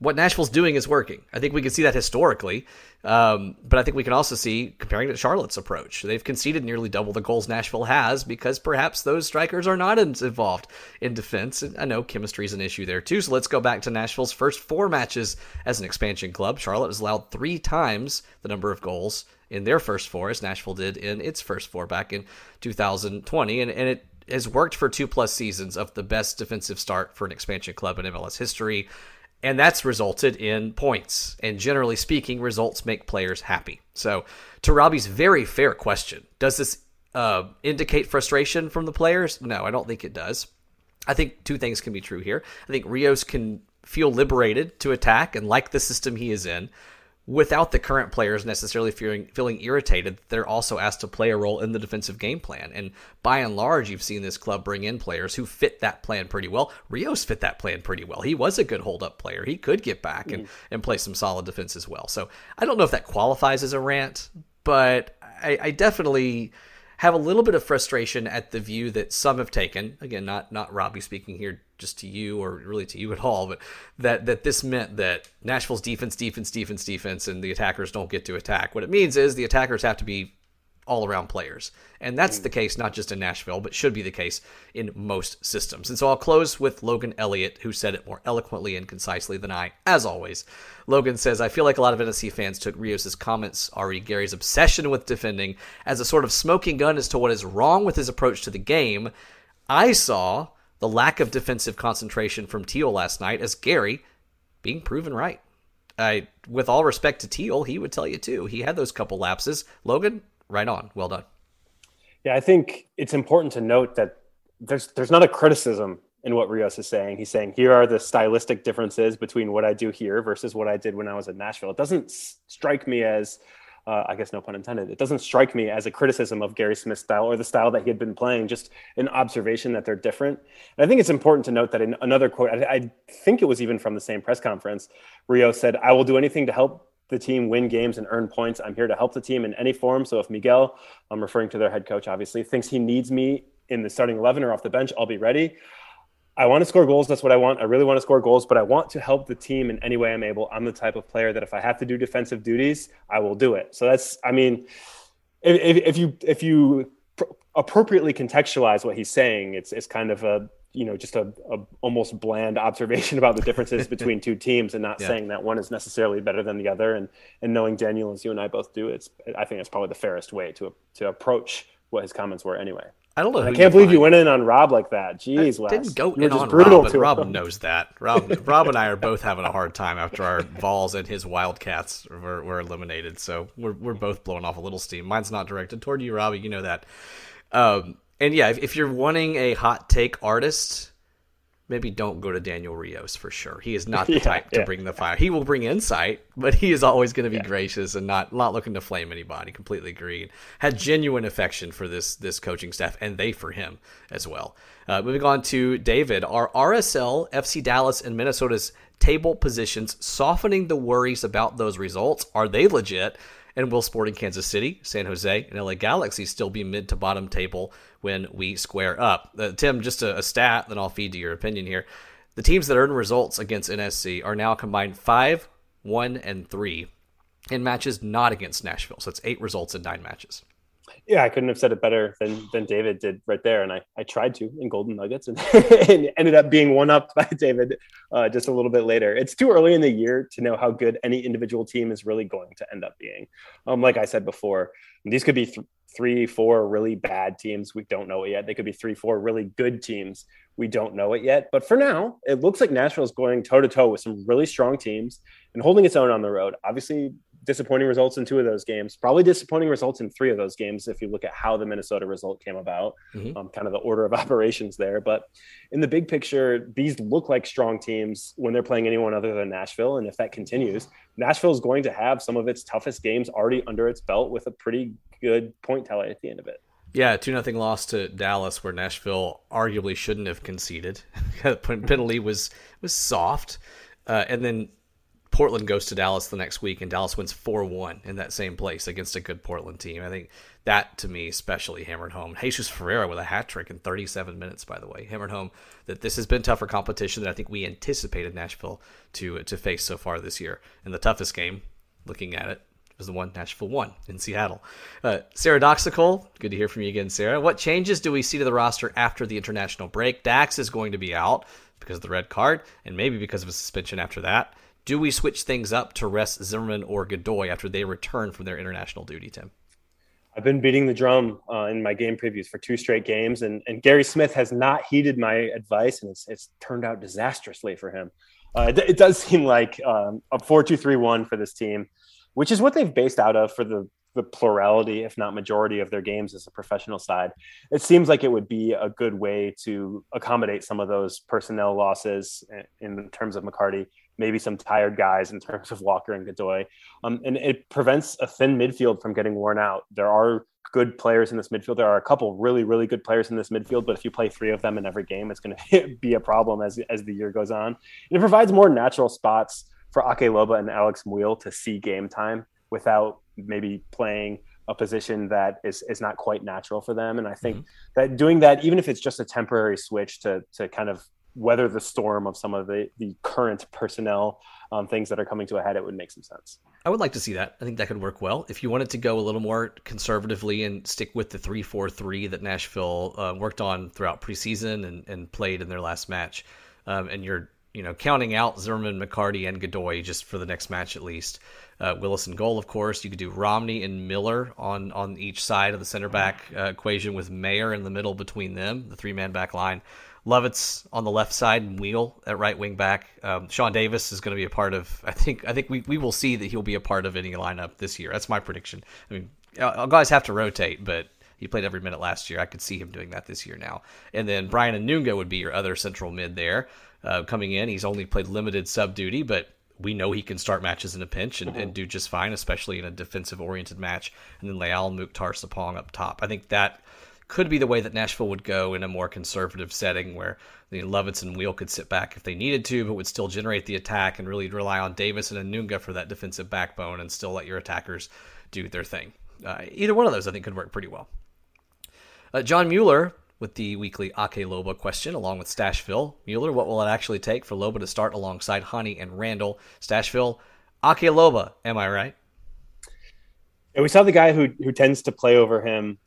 what Nashville's doing is working. I think we can see that historically, but I think we can also see, comparing it to Charlotte's approach, they've conceded nearly double the goals Nashville has because perhaps those strikers are not involved in defense. And I know chemistry is an issue there too, so let's go back to Nashville's first four matches as an expansion club. Charlotte has allowed three times the number of goals in their first four as Nashville did in its first four back in 2020, and it has worked for 2+ seasons of the best defensive start for an expansion club in MLS history. And that's resulted in points. And generally speaking, results make players happy. So to Robbie's very fair question, does this indicate frustration from the players? No, I don't think it does. I think two things can be true here. I think Rios can feel liberated to attack and like the system he is in without the current players necessarily feeling irritated. They're also asked to play a role in the defensive game plan. And by and large, you've seen this club bring in players who fit that plan pretty well. Rios fit that plan pretty well. He was a good hold-up player. He could get back and play some solid defense as well. So I don't know if that qualifies as a rant, but I definitely have a little bit of frustration at the view that some have taken. Again, not Robbie speaking here, just to you or really to you at all, but that this meant that Nashville's defense, and the attackers don't get to attack. What it means is the attackers have to be all-around players. And that's the case not just in Nashville, but should be the case in most systems. And so I'll close with Logan Elliott, who said it more eloquently and concisely than I, as always. Logan says, I feel like a lot of NSC fans took Rios' comments, Ari Gary's obsession with defending, as a sort of smoking gun as to what is wrong with his approach to the game. I saw the lack of defensive concentration from Teal last night as Gary being proven right. With all respect to Teal, he would tell you too. He had those couple lapses. Logan, right on. Well done. Yeah, I think it's important to note that there's not a criticism in what Rios is saying. He's saying, here are the stylistic differences between what I do here versus what I did when I was in Nashville. It doesn't strike me as, I guess no pun intended, it doesn't strike me as a criticism of Gary Smith's style or the style that he had been playing, just an observation that they're different. And I think it's important to note that in another quote, I think it was even from the same press conference, Rios said, I will do anything to help the team win games and earn points. I'm here to help the team in any form. So if Miguel, I'm referring to their head coach, obviously, thinks he needs me in the starting 11 or off the bench, I'll be ready. I want to score goals. That's what I want. I really want to score goals, but I want to help the team in any way I'm able. I'm the type of player that if I have to do defensive duties, I will do it. So that's, I mean, if you appropriately contextualize what he's saying, it's kind of a, you know, just a almost bland observation about the differences between two teams and not saying that one is necessarily better than the other. And knowing Daniel, as you and I both do, I think that's probably the fairest way to approach what his comments were anyway. I don't know. I can't believe you went in on Rob like that. Jeez, Wes. Didn't go in on Rob, but Rob knows that. Rob and I are both having a hard time after our Vols and his Wildcats were eliminated. So we're both blowing off a little steam. Mine's not directed toward you, Robbie. You know that. And yeah, if you're wanting a hot take artist, maybe don't go to Daniel Rios for sure. He is not the type to bring the fire. He will bring insight, but he is always going to be gracious and not looking to flame anybody. Completely agreed. Had genuine affection for this coaching staff, and they for him as well. Moving on to David. Are RSL, FC Dallas, and Minnesota's table positions softening the worries about those results? Are they legit? And will Sporting Kansas City, San Jose, and LA Galaxy still be mid to bottom table when we square up? Tim, just a stat, then I'll feed to your opinion here. The teams that earn results against NSC are now combined 5-1-3 in matches not against Nashville. So it's 8 results in 9 matches. Yeah, I couldn't have said it better than David did right there. And I tried to in Golden Nuggets and ended up being one up by David just a little bit later. It's too early in the year to know how good any individual team is really going to end up being. Like I said before, these could be 3-4 really bad teams. We don't know it yet. They could be 3-4 really good teams. We don't know it yet. But for now, it looks like Nashville is going toe-to-toe with some really strong teams and holding its own on the road. Obviously, disappointing results in 2 of those games, probably disappointing results in 3 of those games if you look at how the Minnesota result came about, kind of the order of operations there. But in the big picture, these look like strong teams when they're playing anyone other than Nashville. And if that continues, Nashville is going to have some of its toughest games already under its belt with a pretty good point tally at the end of it. Yeah, 2-0 loss to Dallas, where Nashville arguably shouldn't have conceded. Penalty was soft. And then Portland goes to Dallas the next week, and Dallas wins 4-1 in that same place against a good Portland team. I think that, to me, especially hammered home. Jesus Ferreira with a hat trick in 37 minutes, by the way, hammered home that this has been tougher competition than I think we anticipated Nashville to face so far this year. And the toughest game, looking at it, was the one Nashville won in Seattle. Sarah Doxical, good to hear from you again, Sarah. What changes do we see to the roster after the international break? Dax is going to be out because of the red card and maybe because of a suspension after that. Do we switch things up to rest Zimmerman or Godoy after they return from their international duty, Tim? I've been beating the drum in my game previews for two straight games, and Gary Smith has not heeded my advice, and it's turned out disastrously for him. It does seem like a 4-2-3-1 for this team, which is what they've based out of for the plurality, if not majority, of their games as a professional side. It seems like it would be a good way to accommodate some of those personnel losses in terms of McCarty, maybe some tired guys in terms of Walker and Godoy. And it prevents a thin midfield from getting worn out. There are good players in this midfield. There are a couple really, really good players in this midfield, but if you play three of them in every game, it's going to be a problem as the year goes on. And it provides more natural spots for Ake Loba and Alex Muehl to see game time without maybe playing a position that is not quite natural for them. And I think that doing that, even if it's just a temporary switch to kind of weather the storm of some of the current personnel things that are coming to a head, it would make some sense. I would like to see that. I think that could work well. If you wanted to go a little more conservatively and stick with the 3-4-3 that Nashville worked on throughout preseason and played in their last match, and you're counting out Zimmerman, McCarty, and Godoy just for the next match at least. Willis and Goal, of course. You could do Romney and Miller on each side of the center back equation with Mayer in the middle between them, the three-man back line. Lovitz on the left side and Wheel at right wing back. Sean Davis is going to be a part of, I think we will see that he'll be a part of any lineup this year. That's my prediction. I mean, guys have to rotate, but he played every minute last year. I could see him doing that this year now. And then Brian Anunga would be your other central mid there. Coming in, he's only played limited sub duty, but we know he can start matches in a pinch and do just fine, especially in a defensive-oriented match. And then Leal, Mukhtar, Sapong up top. I think that could be the way that Nashville would go in a more conservative setting where Lovitz and Wheel could sit back if they needed to, but would still generate the attack and really rely on Davis and Anunga for that defensive backbone and still let your attackers do their thing. Either one of those, I think, could work pretty well. John Mueller with the weekly Ake Loba question, along with Stashville. Mueller, what will it actually take for Loba to start alongside Hany and Randall? Stashville, Ake Loba, am I right? Yeah, we saw the guy who tends to play over him,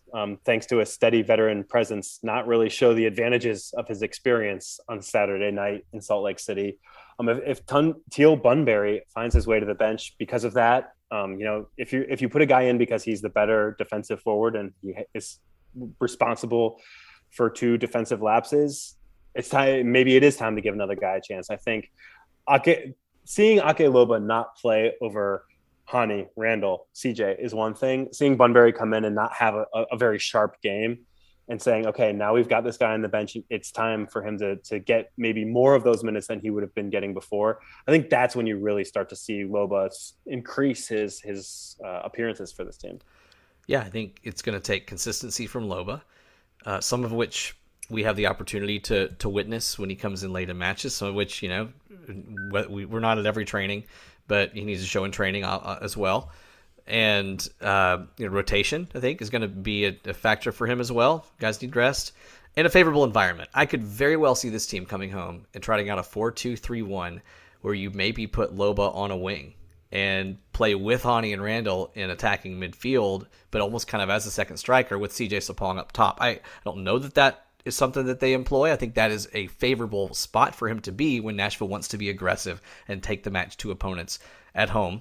thanks to a steady veteran presence, not really show the advantages of his experience on Saturday night in Salt Lake City. If Teal Bunbury finds his way to the bench because of that, if you put a guy in because he's the better defensive forward and he is responsible for two defensive lapses, it's time. Maybe it is time to give another guy a chance. I think seeing Ake Loba not play over Hany, Randall, CJ is one thing. Seeing Bunbury come in and not have a very sharp game and saying, okay, now we've got this guy on the bench, it's time for him to get maybe more of those minutes than he would have been getting before. I think that's when you really start to see Loba increase his appearances for this team. Yeah, I think it's going to take consistency from Loba. Some of which we have the opportunity to witness when he comes in late in matches, some of which, we're not at every training, but he needs to show in training as well. And rotation, I think, is going to be a factor for him as well. Guys need rest. And a favorable environment. I could very well see this team coming home and trotting out a 4-2-3-1 where you maybe put Loba on a wing and play with Hany and Randall in attacking midfield, but almost kind of as a second striker with CJ Sapong up top. I don't know that is something that they employ. I think that is a favorable spot for him to be when Nashville wants to be aggressive and take the match to opponents at home.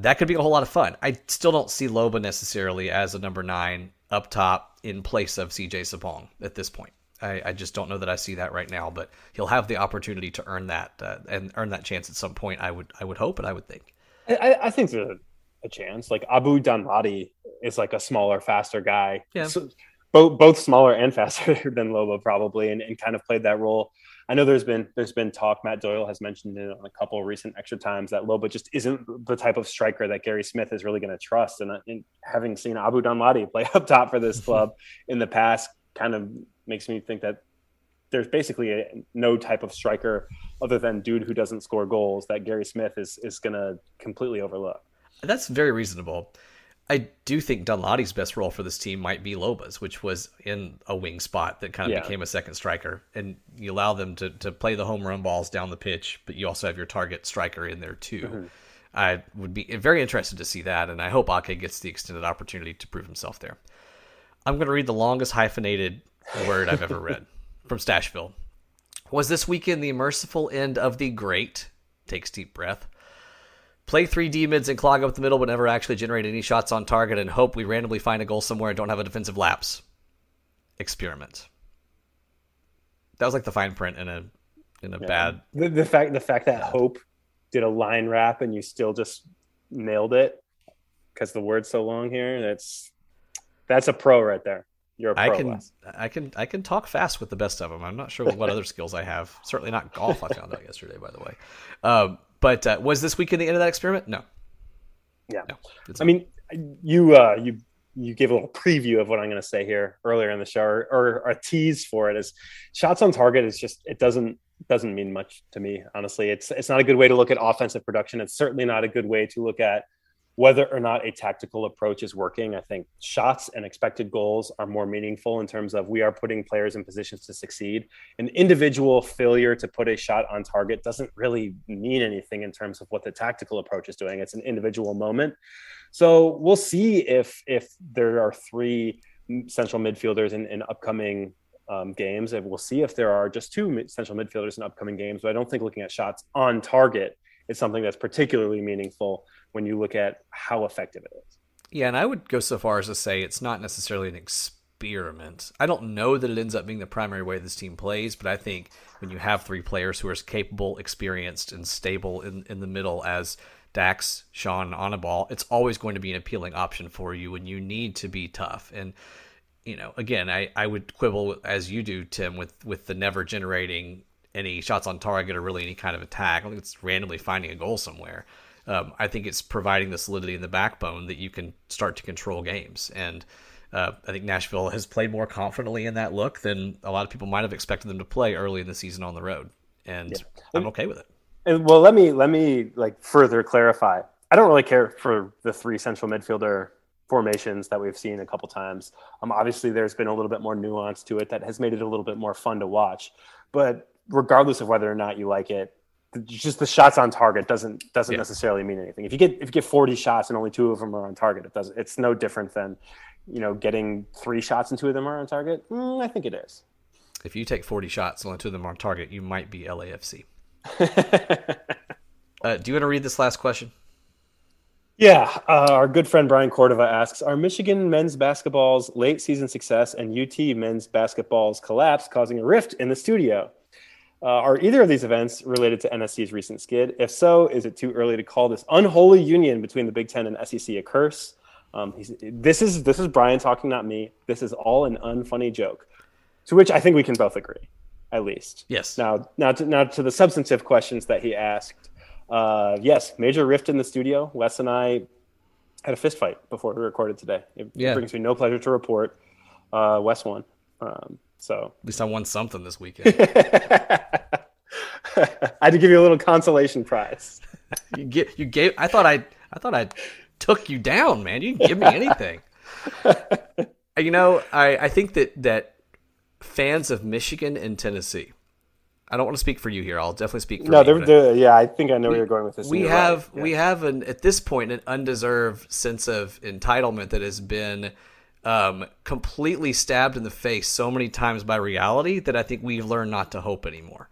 That could be a whole lot of fun. I still don't see Loba necessarily as a number 9 up top in place of CJ Sapong at this point. I just don't know that I see that right now, but he'll have the opportunity to earn that and earn that chance at some point. I would hope, and I would think. I think there's a chance. Like Abu Danmadi is like a smaller, faster guy. Yeah. So, both smaller and faster than Lobo probably, and kind of played that role. I know there's been talk. Matt Doyle has mentioned it on a couple of recent extra times that Loba just isn't the type of striker that Gary Smith is really going to trust. And having seen Abu Danmadi play up top for this club in the past, kind of makes me think that there's basically no type of striker other than dude who doesn't score goals that Gary Smith is going to completely overlook. That's very reasonable. I do think Donladi's best role for this team might be Loba's, which was in a wing spot that kind of became a second striker. And you allow them to play the home run balls down the pitch, but you also have your target striker in there too. Mm-hmm. I would be very interested to see that, and I hope Ake gets the extended opportunity to prove himself there. I'm going to read the longest hyphenated word I've ever read from Stashville. Was this weekend the merciful end of the great, takes deep breath, play three D mids and clog up the middle but never actually generate any shots on target and hope we randomly find a goal somewhere and don't have a defensive lapse. Experiment. That was like the fine print in a bad... The fact that Hope did a line wrap and you still just nailed it because the word's so long here, that's a pro right there. You're a pro. I can talk fast with the best of them. I'm not sure what other skills I have. Certainly not golf. I found out yesterday, by the way. But was this weekend the end of that experiment? No. Yeah. No, I mean, you gave a little preview of what I'm going to say here earlier in the show, or a tease for it. Is shots on target is just, it doesn't mean much to me, honestly. It's not a good way to look at offensive production. It's certainly not a good way to look at whether or not a tactical approach is working. I think shots and expected goals are more meaningful in terms of we are putting players in positions to succeed. An individual failure to put a shot on target doesn't really mean anything in terms of what the tactical approach is doing. It's an individual moment. So we'll see if there are three central midfielders in upcoming games, and we'll see if there are just two central midfielders in upcoming games. But I don't think looking at shots on target is something that's particularly meaningful when you look at how effective it is. Yeah, and I would go so far as to say it's not necessarily an experiment. I don't know that it ends up being the primary way this team plays, but I think when you have three players who are as capable, experienced, and stable in the middle as Dax, Sean, Onibal, it's always going to be an appealing option for you, and you need to be tough. And, you know, again, I would quibble, as you do, Tim, with the never generating any shots on target or really any kind of attack. I don't think it's randomly finding a goal somewhere. I think it's providing the solidity in the backbone that you can start to control games. And I think Nashville has played more confidently in that look than a lot of people might have expected them to play early in the season on the road. And I'm okay with it. And well, let me like further clarify. I don't really care for the three central midfielder formations that we've seen a couple times. Obviously there's been a little bit more nuance to it that has made it a little bit more fun to watch, but regardless of whether or not you like it, just the shots on target doesn't necessarily mean anything. If you get 40 shots and only two of them are on target, it's no different than, you know, getting three shots and two of them are on target. I think it is. If you take 40 shots and only two of them are on target, you might be LAFC. Do you want to read this last question? Yeah, our good friend Brian Cordova asks, are Michigan men's basketball's late season success and UT men's basketball's collapse causing a rift in the studio? Are either of these events related to NSC's recent skid? If so, is it too early to call this unholy union between the Big Ten and SEC a curse? This is Brian talking, not me. This is all an unfunny joke, to which I think we can both agree, at least. Yes. Now to the substantive questions that he asked. Yes, major rift in the studio. Wes and I had a fist fight before we recorded today. It brings me no pleasure to report. Wes won. So at least I won something this weekend. I had to give you a little consolation prize. You gave. I thought I took you down, man. You didn't give me anything. You know, I think that fans of Michigan and Tennessee. I don't want to speak for you here. I'll definitely speak for you. No, I think I know where you're going with this. We have at this point an undeserved sense of entitlement that has been completely stabbed in the face so many times by reality that I think we've learned not to hope anymore.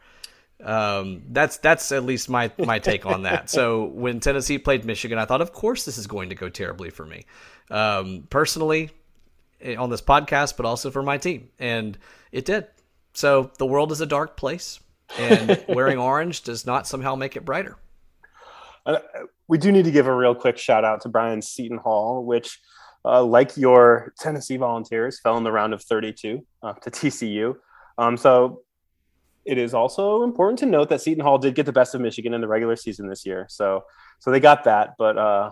That's at least my take on that. So when Tennessee played Michigan, I thought, of course, this is going to go terribly for me personally on this podcast, but also for my team. And it did. So the world is a dark place, and wearing orange does not somehow make it brighter. We do need to give a real quick shout out to Brian Seton Hall, which, like your Tennessee Volunteers, fell in the round of 32 to TCU. So it is also important to note that Seton Hall did get the best of Michigan in the regular season this year. So they got that. But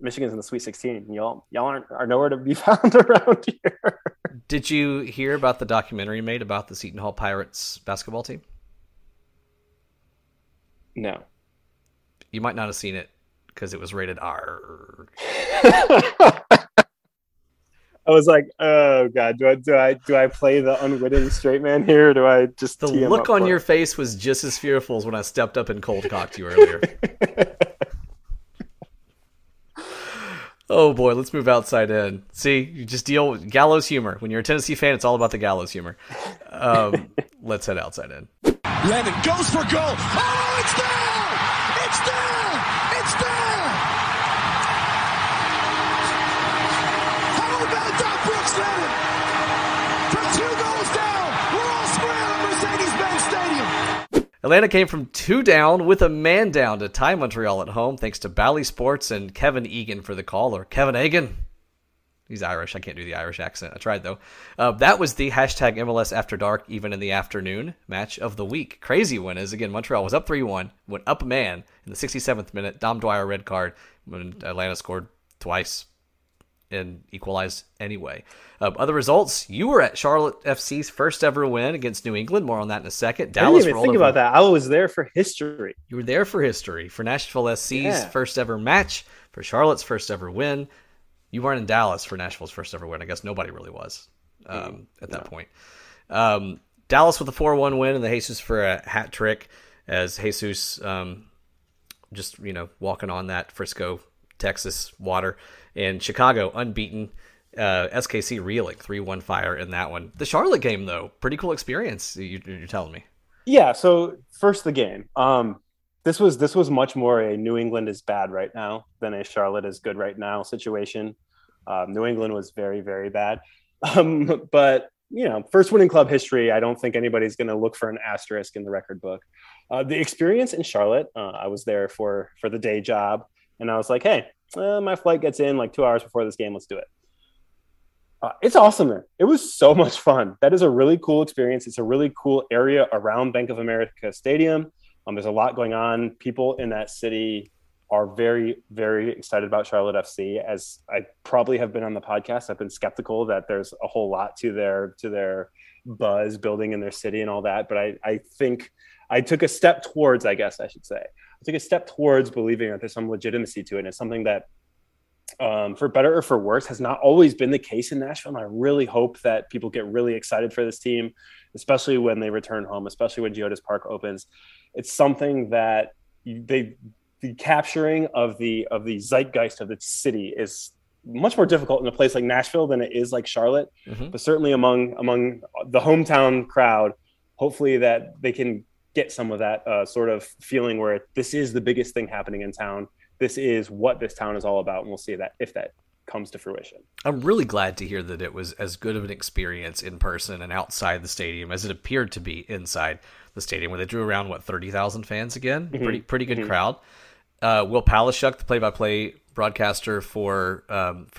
Michigan's in the Sweet 16. Y'all are nowhere to be found around here. Did you hear about the documentary made about the Seton Hall Pirates basketball team? No. You might not have seen it because it was rated R. I was like, oh God, do I play the unwitting straight man here? Or do I just the look on your face was just as fearful as when I stepped up and cold cocked you earlier. Oh boy, let's move outside in. See, you just deal with gallows humor. When you're a Tennessee fan, it's all about the gallows humor. Let's head outside in. Levin goes for goal. Oh, it's there! It's there! It's there! How about that, Brooks Levin? From 2 goals down, we're all square at Mercedes-Benz Stadium. Atlanta came from 2 down with a man down to tie Montreal at home, thanks to Bally Sports and Kevin Egan for the call, or Kevin Egan. He's Irish. I can't do the Irish accent. I tried, though. That was the hashtag MLS After Dark, even in the afternoon, match of the week. Crazy win is, again, Montreal was up 3-1, went up a man in the 67th minute. Dom Dwyer red card when Atlanta scored twice and equalized anyway. Other results, you were at Charlotte FC's first ever win against New England. More on that in a second. Dallas, I didn't even think about that. I was there for history. You were there for history. For Nashville SC's first ever match, for Charlotte's first ever win. You weren't in Dallas for Nashville's first ever win. I guess nobody really was at that point. Dallas with a 4-1 win and the Jesus for a hat trick as Jesus just, you know, walking on that Frisco, Texas water. And Chicago unbeaten. SKC reeling 3-1 fire in that one. The Charlotte game, though, pretty cool experience, you're telling me. Yeah, so first the game. This was much more a New England is bad right now than a Charlotte is good right now situation. New England was very, very bad. But, you know, first win in club history, I don't think anybody's going to look for an asterisk in the record book. The experience in Charlotte, I was there for the day job, and I was like, hey, my flight gets in like 2 hours before this game. Let's do it. It's awesome, man. It was so much fun. That is a really cool experience. It's a really cool area around Bank of America Stadium. There's a lot going on. People in that city are very, very excited about Charlotte FC. As I probably have been on the podcast, I've been skeptical that there's a whole lot to their buzz building in their city and all that. But I think I took a step towards, I guess I should say, I took a step towards believing that there's some legitimacy to it. And it's something that, for better or for worse, has not always been the case in Nashville. And I really hope that people get really excited for this team, especially when they return home, especially when Geodis Park opens. It's something that the capturing of the zeitgeist of the city is much more difficult in a place like Nashville than it is like Charlotte. Mm-hmm. But certainly among the hometown crowd, hopefully that they can get some of that sort of feeling where this is the biggest thing happening in town. This is what this town is all about. And we'll see that if that comes to fruition. I'm really glad to hear that it was as good of an experience in person and outside the stadium as it appeared to be inside the stadium, where they drew around, 30,000 fans again. Mm-hmm. Pretty good crowd. Will Palashuk, the play-by-play broadcaster for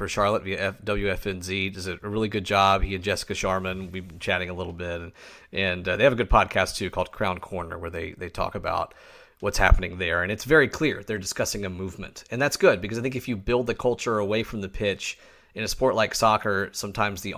Charlotte via WFNZ, does a really good job. He and Jessica Sharman, we've been chatting a little bit, and they have a good podcast too called Crown Corner, where they talk about what's happening there. And it's very clear they're discussing a movement, and that's good, because I think if you build the culture away from the pitch in a sport like soccer, sometimes the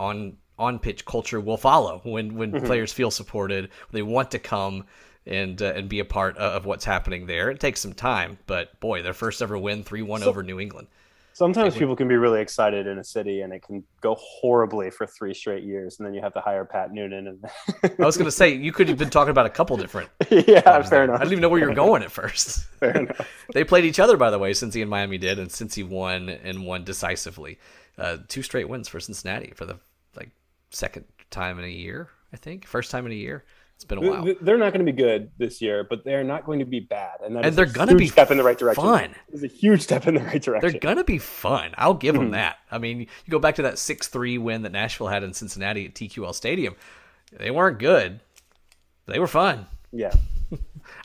on-pitch culture will follow when mm-hmm. players feel supported, they want to come and be a part of what's happening there. It takes some time, but boy, their first ever win, 3-1 over New England. Sometimes people can be really excited in a city, and it can go horribly for 3 straight years, and then you have to hire Pat Noonan. I was going to say, you could have been talking about a couple different. Yeah, fair enough. I didn't even know where you were going at first. Fair enough. They played each other, by the way, Cincy and Miami did, and Cincy won decisively. 2 straight wins for Cincinnati for the second time in a year, I think. First time in a year. It's been a while. They're not going to be good this year, but they're not going to be bad. And they're going to be step in the right direction. Fun. It's a huge step in the right direction. They're going to be fun. I'll give them that. I mean, you go back to that 6-3 win that Nashville had in Cincinnati at TQL Stadium. They weren't good. They were fun. Yeah.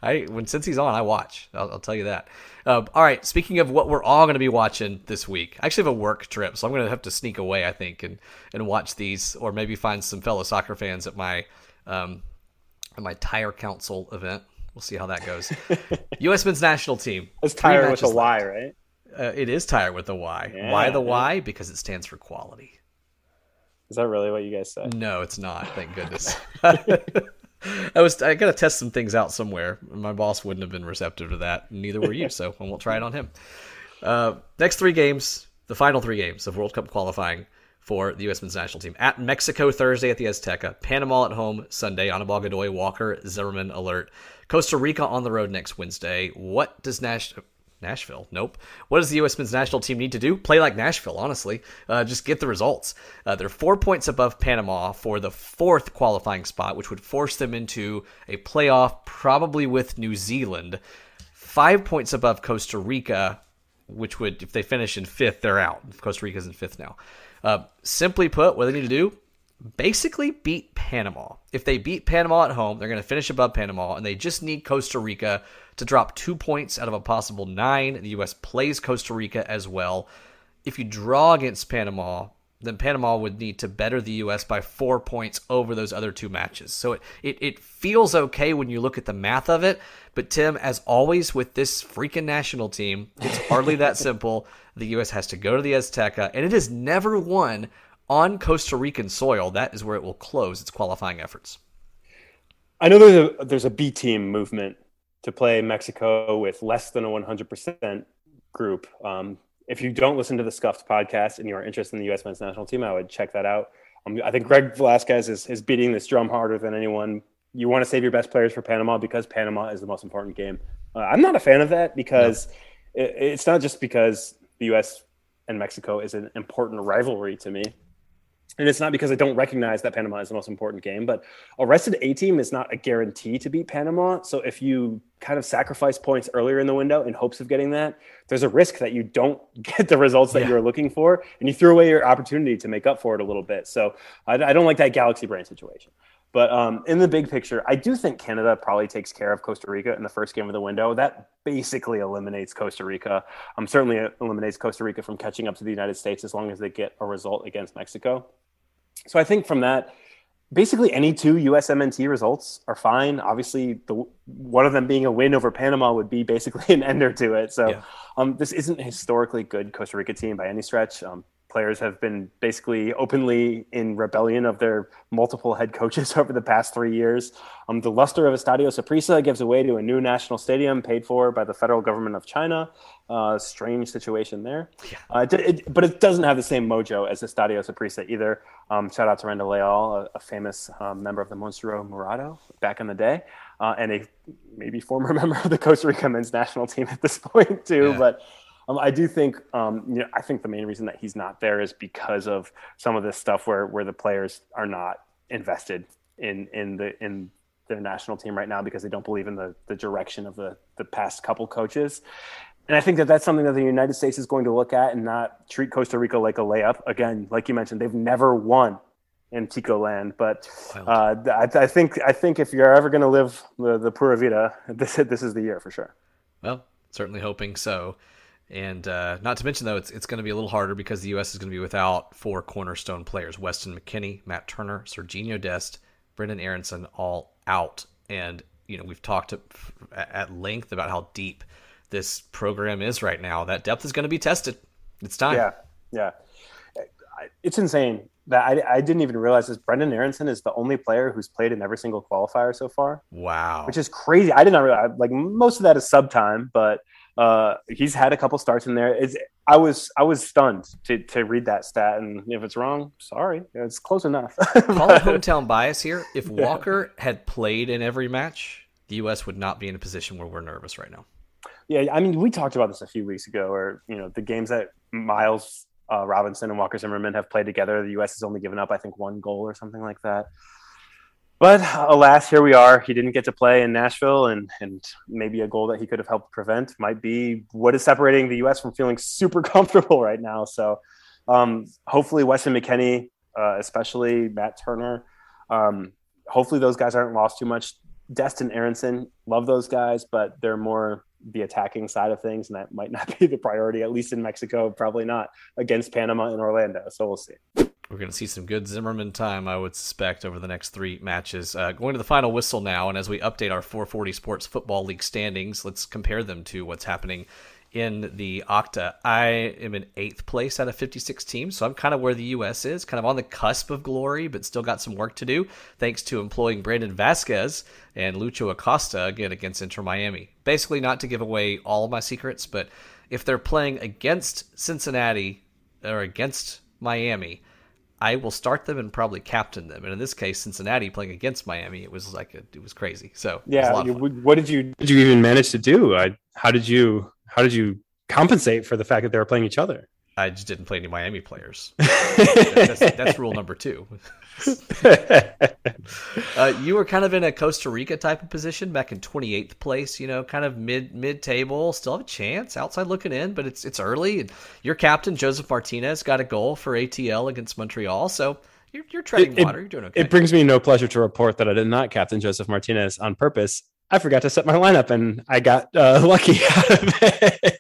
When Cincy's on, I watch. I'll tell you that. All right. Speaking of what we're all going to be watching this week, I actually have a work trip, so I'm going to have to sneak away, I think, and watch these, or maybe find some fellow soccer fans at my tire council event. We'll see how that goes. U.S. Men's National Team. It's tire with a Y, right? It is tire with a Y. Yeah, why the Y? Because it stands for quality. Is that really what you guys say? No, it's not. Thank goodness. I got to test some things out somewhere. My boss wouldn't have been receptive to that. Neither were you, so I won't try it on him. Next three games, the final three games of World Cup qualifying for the U.S. men's national team. At Mexico Thursday at the Azteca. Panama at home Sunday. Anibal Godoy, Walker, Zimmerman alert. Costa Rica on the road next Wednesday. What does Nashville? Nope. What does the U.S. men's national team need to do? Play like Nashville, honestly. Just get the results. They're 4 points above Panama for the fourth qualifying spot, which would force them into a playoff, probably with New Zealand. 5 points above Costa Rica, which would, if they finish in fifth, they're out. Costa Rica's in fifth now. Simply put, what they need to do, basically beat Panama. If they beat Panama at home, they're going to finish above Panama, and they just need Costa Rica to drop 2 points out of a possible 9. The U.S. plays Costa Rica as well. If you draw against Panama, then Panama would need to better the U.S. by 4 points over those other two matches. So it feels okay when you look at the math of it, but Tim, as always with this freaking national team, it's hardly that simple. The U.S. has to go to the Azteca, and it has never won on Costa Rican soil. That is where it will close its qualifying efforts. I know there's a B team movement to play Mexico with less than a 100% group. If you don't listen to the Scuffed podcast and you are interested in the U.S. men's national team, I would check that out. I think Greg Velasquez is beating this drum harder than anyone. You want to save your best players for Panama because Panama is the most important game. I'm not a fan of that because it's not just because the U.S. and Mexico is an important rivalry to me. And it's not because I don't recognize that Panama is the most important game, but a rested A team is not a guarantee to beat Panama. So if you kind of sacrifice points earlier in the window in hopes of getting that, there's a risk that you don't get the results that you're looking for, and you threw away your opportunity to make up for it a little bit. So I don't like that galaxy brain situation. But in the big picture, I do think Canada probably takes care of Costa Rica in the first game of the window. That basically eliminates Costa Rica. Certainly eliminates Costa Rica from catching up to the United States as long as they get a result against Mexico. So I think from that, basically any two USMNT results are fine. Obviously, one of them being a win over Panama would be basically an ender to it. So this isn't a historically good Costa Rica team by any stretch. Players have been basically openly in rebellion of their multiple head coaches over the past 3 years. The luster of Estadio Saprissa gives away to a new national stadium paid for by the federal government of China. Strange situation there. But it doesn't have the same mojo as Estadio Saprissa either. Shout out to Randall Leal, a famous member of the Monstruo Morado back in the day, and a maybe former member of the Costa Rica men's national team at this point too. But I do think, I think the main reason that he's not there is because of some of this stuff where the players are not invested in their national team right now because they don't believe in the direction of the past couple coaches. And I think that that's something that the United States is going to look at and not treat Costa Rica like a layup. Again, like you mentioned, they've never won in Tico land, but I think if you're ever going to live the pura vida, this is the year for sure. Well, certainly hoping so. And not to mention, though, it's going to be a little harder because the U.S. is going to be without four cornerstone players. Weston McKennie, Matt Turner, Serginho Dest, Brenden Aaronson all out. And, we've talked at length about how deep this program is right now. That depth is going to be tested. It's time. Yeah. It's insane that I didn't even realize this. Brenden Aaronson is the only player who's played in every single qualifier so far. Wow. Which is crazy. I did not realize. Like, most of that is sub time, but he's had a couple starts in there. I was stunned to read that stat, and if it's wrong, sorry, it's close enough. Call it hometown bias here. If Walker had played in every match, the U.S. would not be in a position where we're nervous right now. Yeah, I mean, we talked about this a few weeks ago, or the games that Miles Robinson and Walker Zimmerman have played together, the U.S. has only given up, I think, one goal or something like that. But alas, here we are. He didn't get to play in Nashville, and maybe a goal that he could have helped prevent might be what is separating the U.S. from feeling super comfortable right now. So hopefully Weston McKennie, especially Matt Turner, hopefully those guys aren't lost too much. Destin Aronson, love those guys, but they're more the attacking side of things, and that might not be the priority, at least in Mexico, probably not, against Panama and Orlando. So we'll see. We're going to see some good Zimmerman time, I would suspect, over the next three matches. Going to the final whistle now, and as we update our 440 Sports Football League standings, let's compare them to what's happening in the Octa. I am in 8th place out of 56 teams, so I'm kind of where the U.S. is, kind of on the cusp of glory, but still got some work to do, thanks to employing Brandon Vasquez and Lucho Acosta, again, against Inter Miami. Basically, not to give away all of my secrets, but if they're playing against Cincinnati or against Miami, I will start them and probably captain them. And in this case, Cincinnati playing against Miami, it was crazy. So yeah, what did you even manage to do? How did you compensate for the fact that they were playing each other? I just didn't play any Miami players. that's rule number 2. You were kind of in a Costa Rica type of position back in 28th place, you know, kind of mid table, still have a chance outside looking in, but it's early. And your captain, Josef Martínez, got a goal for ATL against Montreal. So you're treading water. You're doing okay. It brings me no pleasure to report that I did not captain Josef Martínez on purpose. I forgot to set my lineup and I got lucky out of it.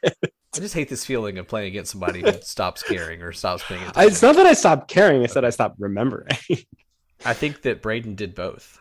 I just hate this feeling of playing against somebody who stops caring or stops paying attention. It's not that I stopped caring. It's that I stopped remembering. I think that Brayden did both.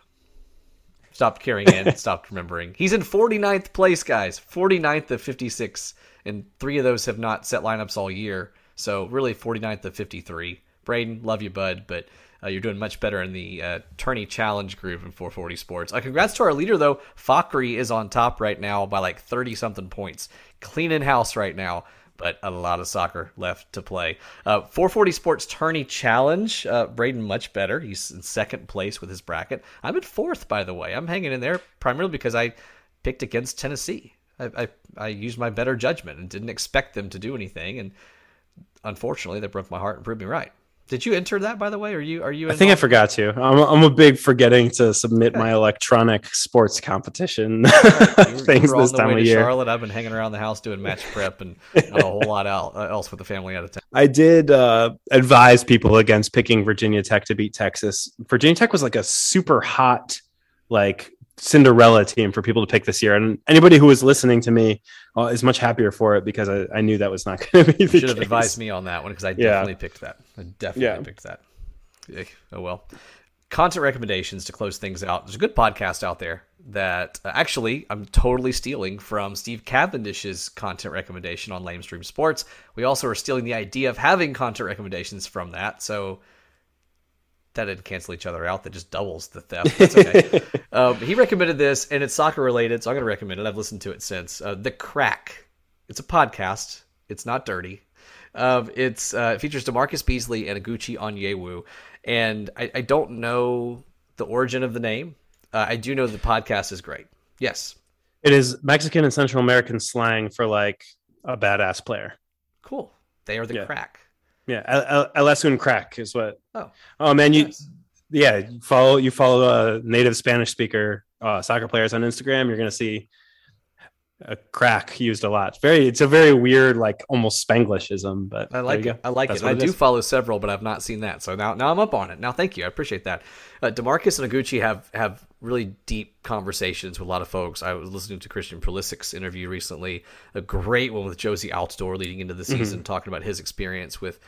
Stopped caring and stopped remembering. He's in 49th place, guys. 49th of 56. And 3 of those have not set lineups all year. So really 49th of 53. Brayden, love you, bud. But you're doing much better in the tourney challenge group in 440 Sports. Congrats to our leader, though. Fakri is on top right now by like 30-something points. Cleaning house right now, but a lot of soccer left to play. 440 Sports Tourney Challenge. Brayden much better. He's in 2nd place with his bracket. I'm in 4th, by the way. I'm hanging in there primarily because I picked against Tennessee. I used my better judgment and didn't expect them to do anything, and unfortunately, they broke my heart and proved me right. Did you enter that, by the way? Are you? I think I forgot to. I'm a big forgetting to submit my electronic sports competition things this time of year. Charlotte, I've been hanging around the house doing match prep and a whole lot else with the family out of town. I did advise people against picking Virginia Tech to beat Texas. Virginia Tech was like a super hot, like Cinderella team for people to pick this year, and anybody who was listening to me is much happier for it because I knew that was not going to be the case. You should have advised me on that one because I definitely picked that. I definitely picked that. Oh, well. Content recommendations to close things out. There's a good podcast out there that actually I'm totally stealing from Steve Cavendish's content recommendation on Lamestream Sports. We also are stealing the idea of having content recommendations from that, so that didn't cancel each other out. That just doubles the theft. That's okay. He recommended this, and it's soccer-related, so I'm going to recommend it. I've listened to it since. The Crack. It's a podcast. It's not dirty. It features DeMarcus Beasley and Aguchi Onyewu. And I don't know the origin of the name. I do know the podcast is great. Yes. It is Mexican and Central American slang for, like, a badass player. Cool. They are the Crack. Yeah, Elas un Crack is what. Oh man, nice. You follow a native Spanish speaker soccer players on Instagram. You're gonna see a crack used a lot. It's a very weird, like almost Spanglishism. But I like it. I do follow several, but I've not seen that. So now I'm up on it. Now, thank you, I appreciate that. DeMarcus and Aguchi have really deep conversations with a lot of folks. I was listening to Christian Pulisic's interview recently, a great one with Josie Altidore leading into the season, talking about his experience with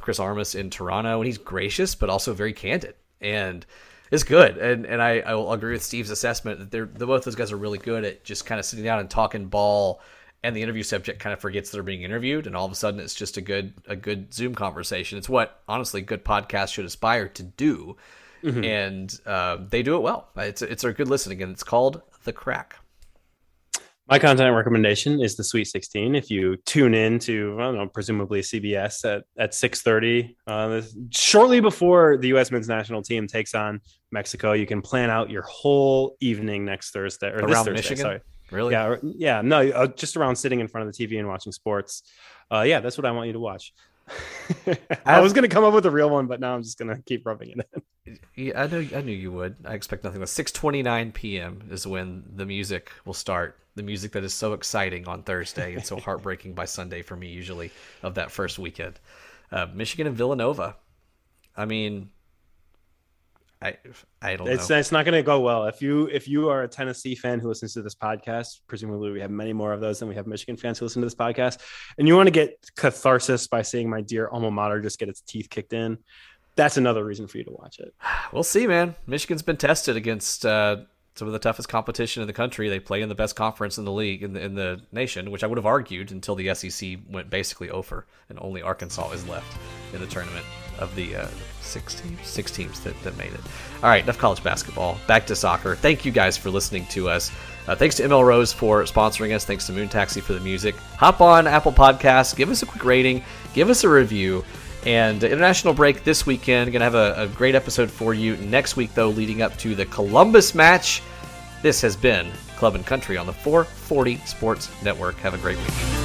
Chris Armas in Toronto. And he's gracious, but also very candid. And it's good. And I will agree with Steve's assessment that both those guys are really good at just kind of sitting down and talking ball. And the interview subject kind of forgets they're being interviewed. And all of a sudden, it's just a good Zoom conversation. It's what, honestly, good podcasts should aspire to do. Mm-hmm. And they do it well. It's a good listen. Again, it's called The Crack. My content recommendation is the Sweet 16. If you tune in to, I don't know, presumably CBS at 6:30, shortly before the U.S. men's national team takes on Mexico, you can plan out your whole evening next Thursday. Or around Thursday, Michigan? Sorry. Really? Yeah. Yeah. No, just around sitting in front of the TV and watching sports. Yeah, that's what I want you to watch. I was going to come up with a real one, but now I'm just going to keep rubbing it in. Yeah, I knew you would. I expect nothing less. 6:29 p.m. is when the music will start. The music that is so exciting on Thursday and so heartbreaking by Sunday for me, usually, of that first weekend. Michigan and Villanova. I mean, I don't know. It's not going to go well. If you are a Tennessee fan who listens to this podcast, presumably we have many more of those than we have Michigan fans who listen to this podcast, and you want to get catharsis by seeing my dear alma mater just get its teeth kicked in, that's another reason for you to watch it. We'll see, man. Michigan's been tested against some of the toughest competition in the country. They play in the best conference in the league, in the nation, which I would have argued until the SEC went basically over, and only Arkansas is left in the tournament of the six teams that made it. All right, enough college basketball. Back to soccer. Thank you guys for listening to us. Thanks to ML Rose for sponsoring us. Thanks to Moon Taxi for the music. Hop on Apple Podcasts. Give us a quick rating. Give us a review. And international break this weekend. Going to have a great episode for you next week, though, leading up to the Columbus match. This has been Club and Country on the 440 Sports Network. Have a great week.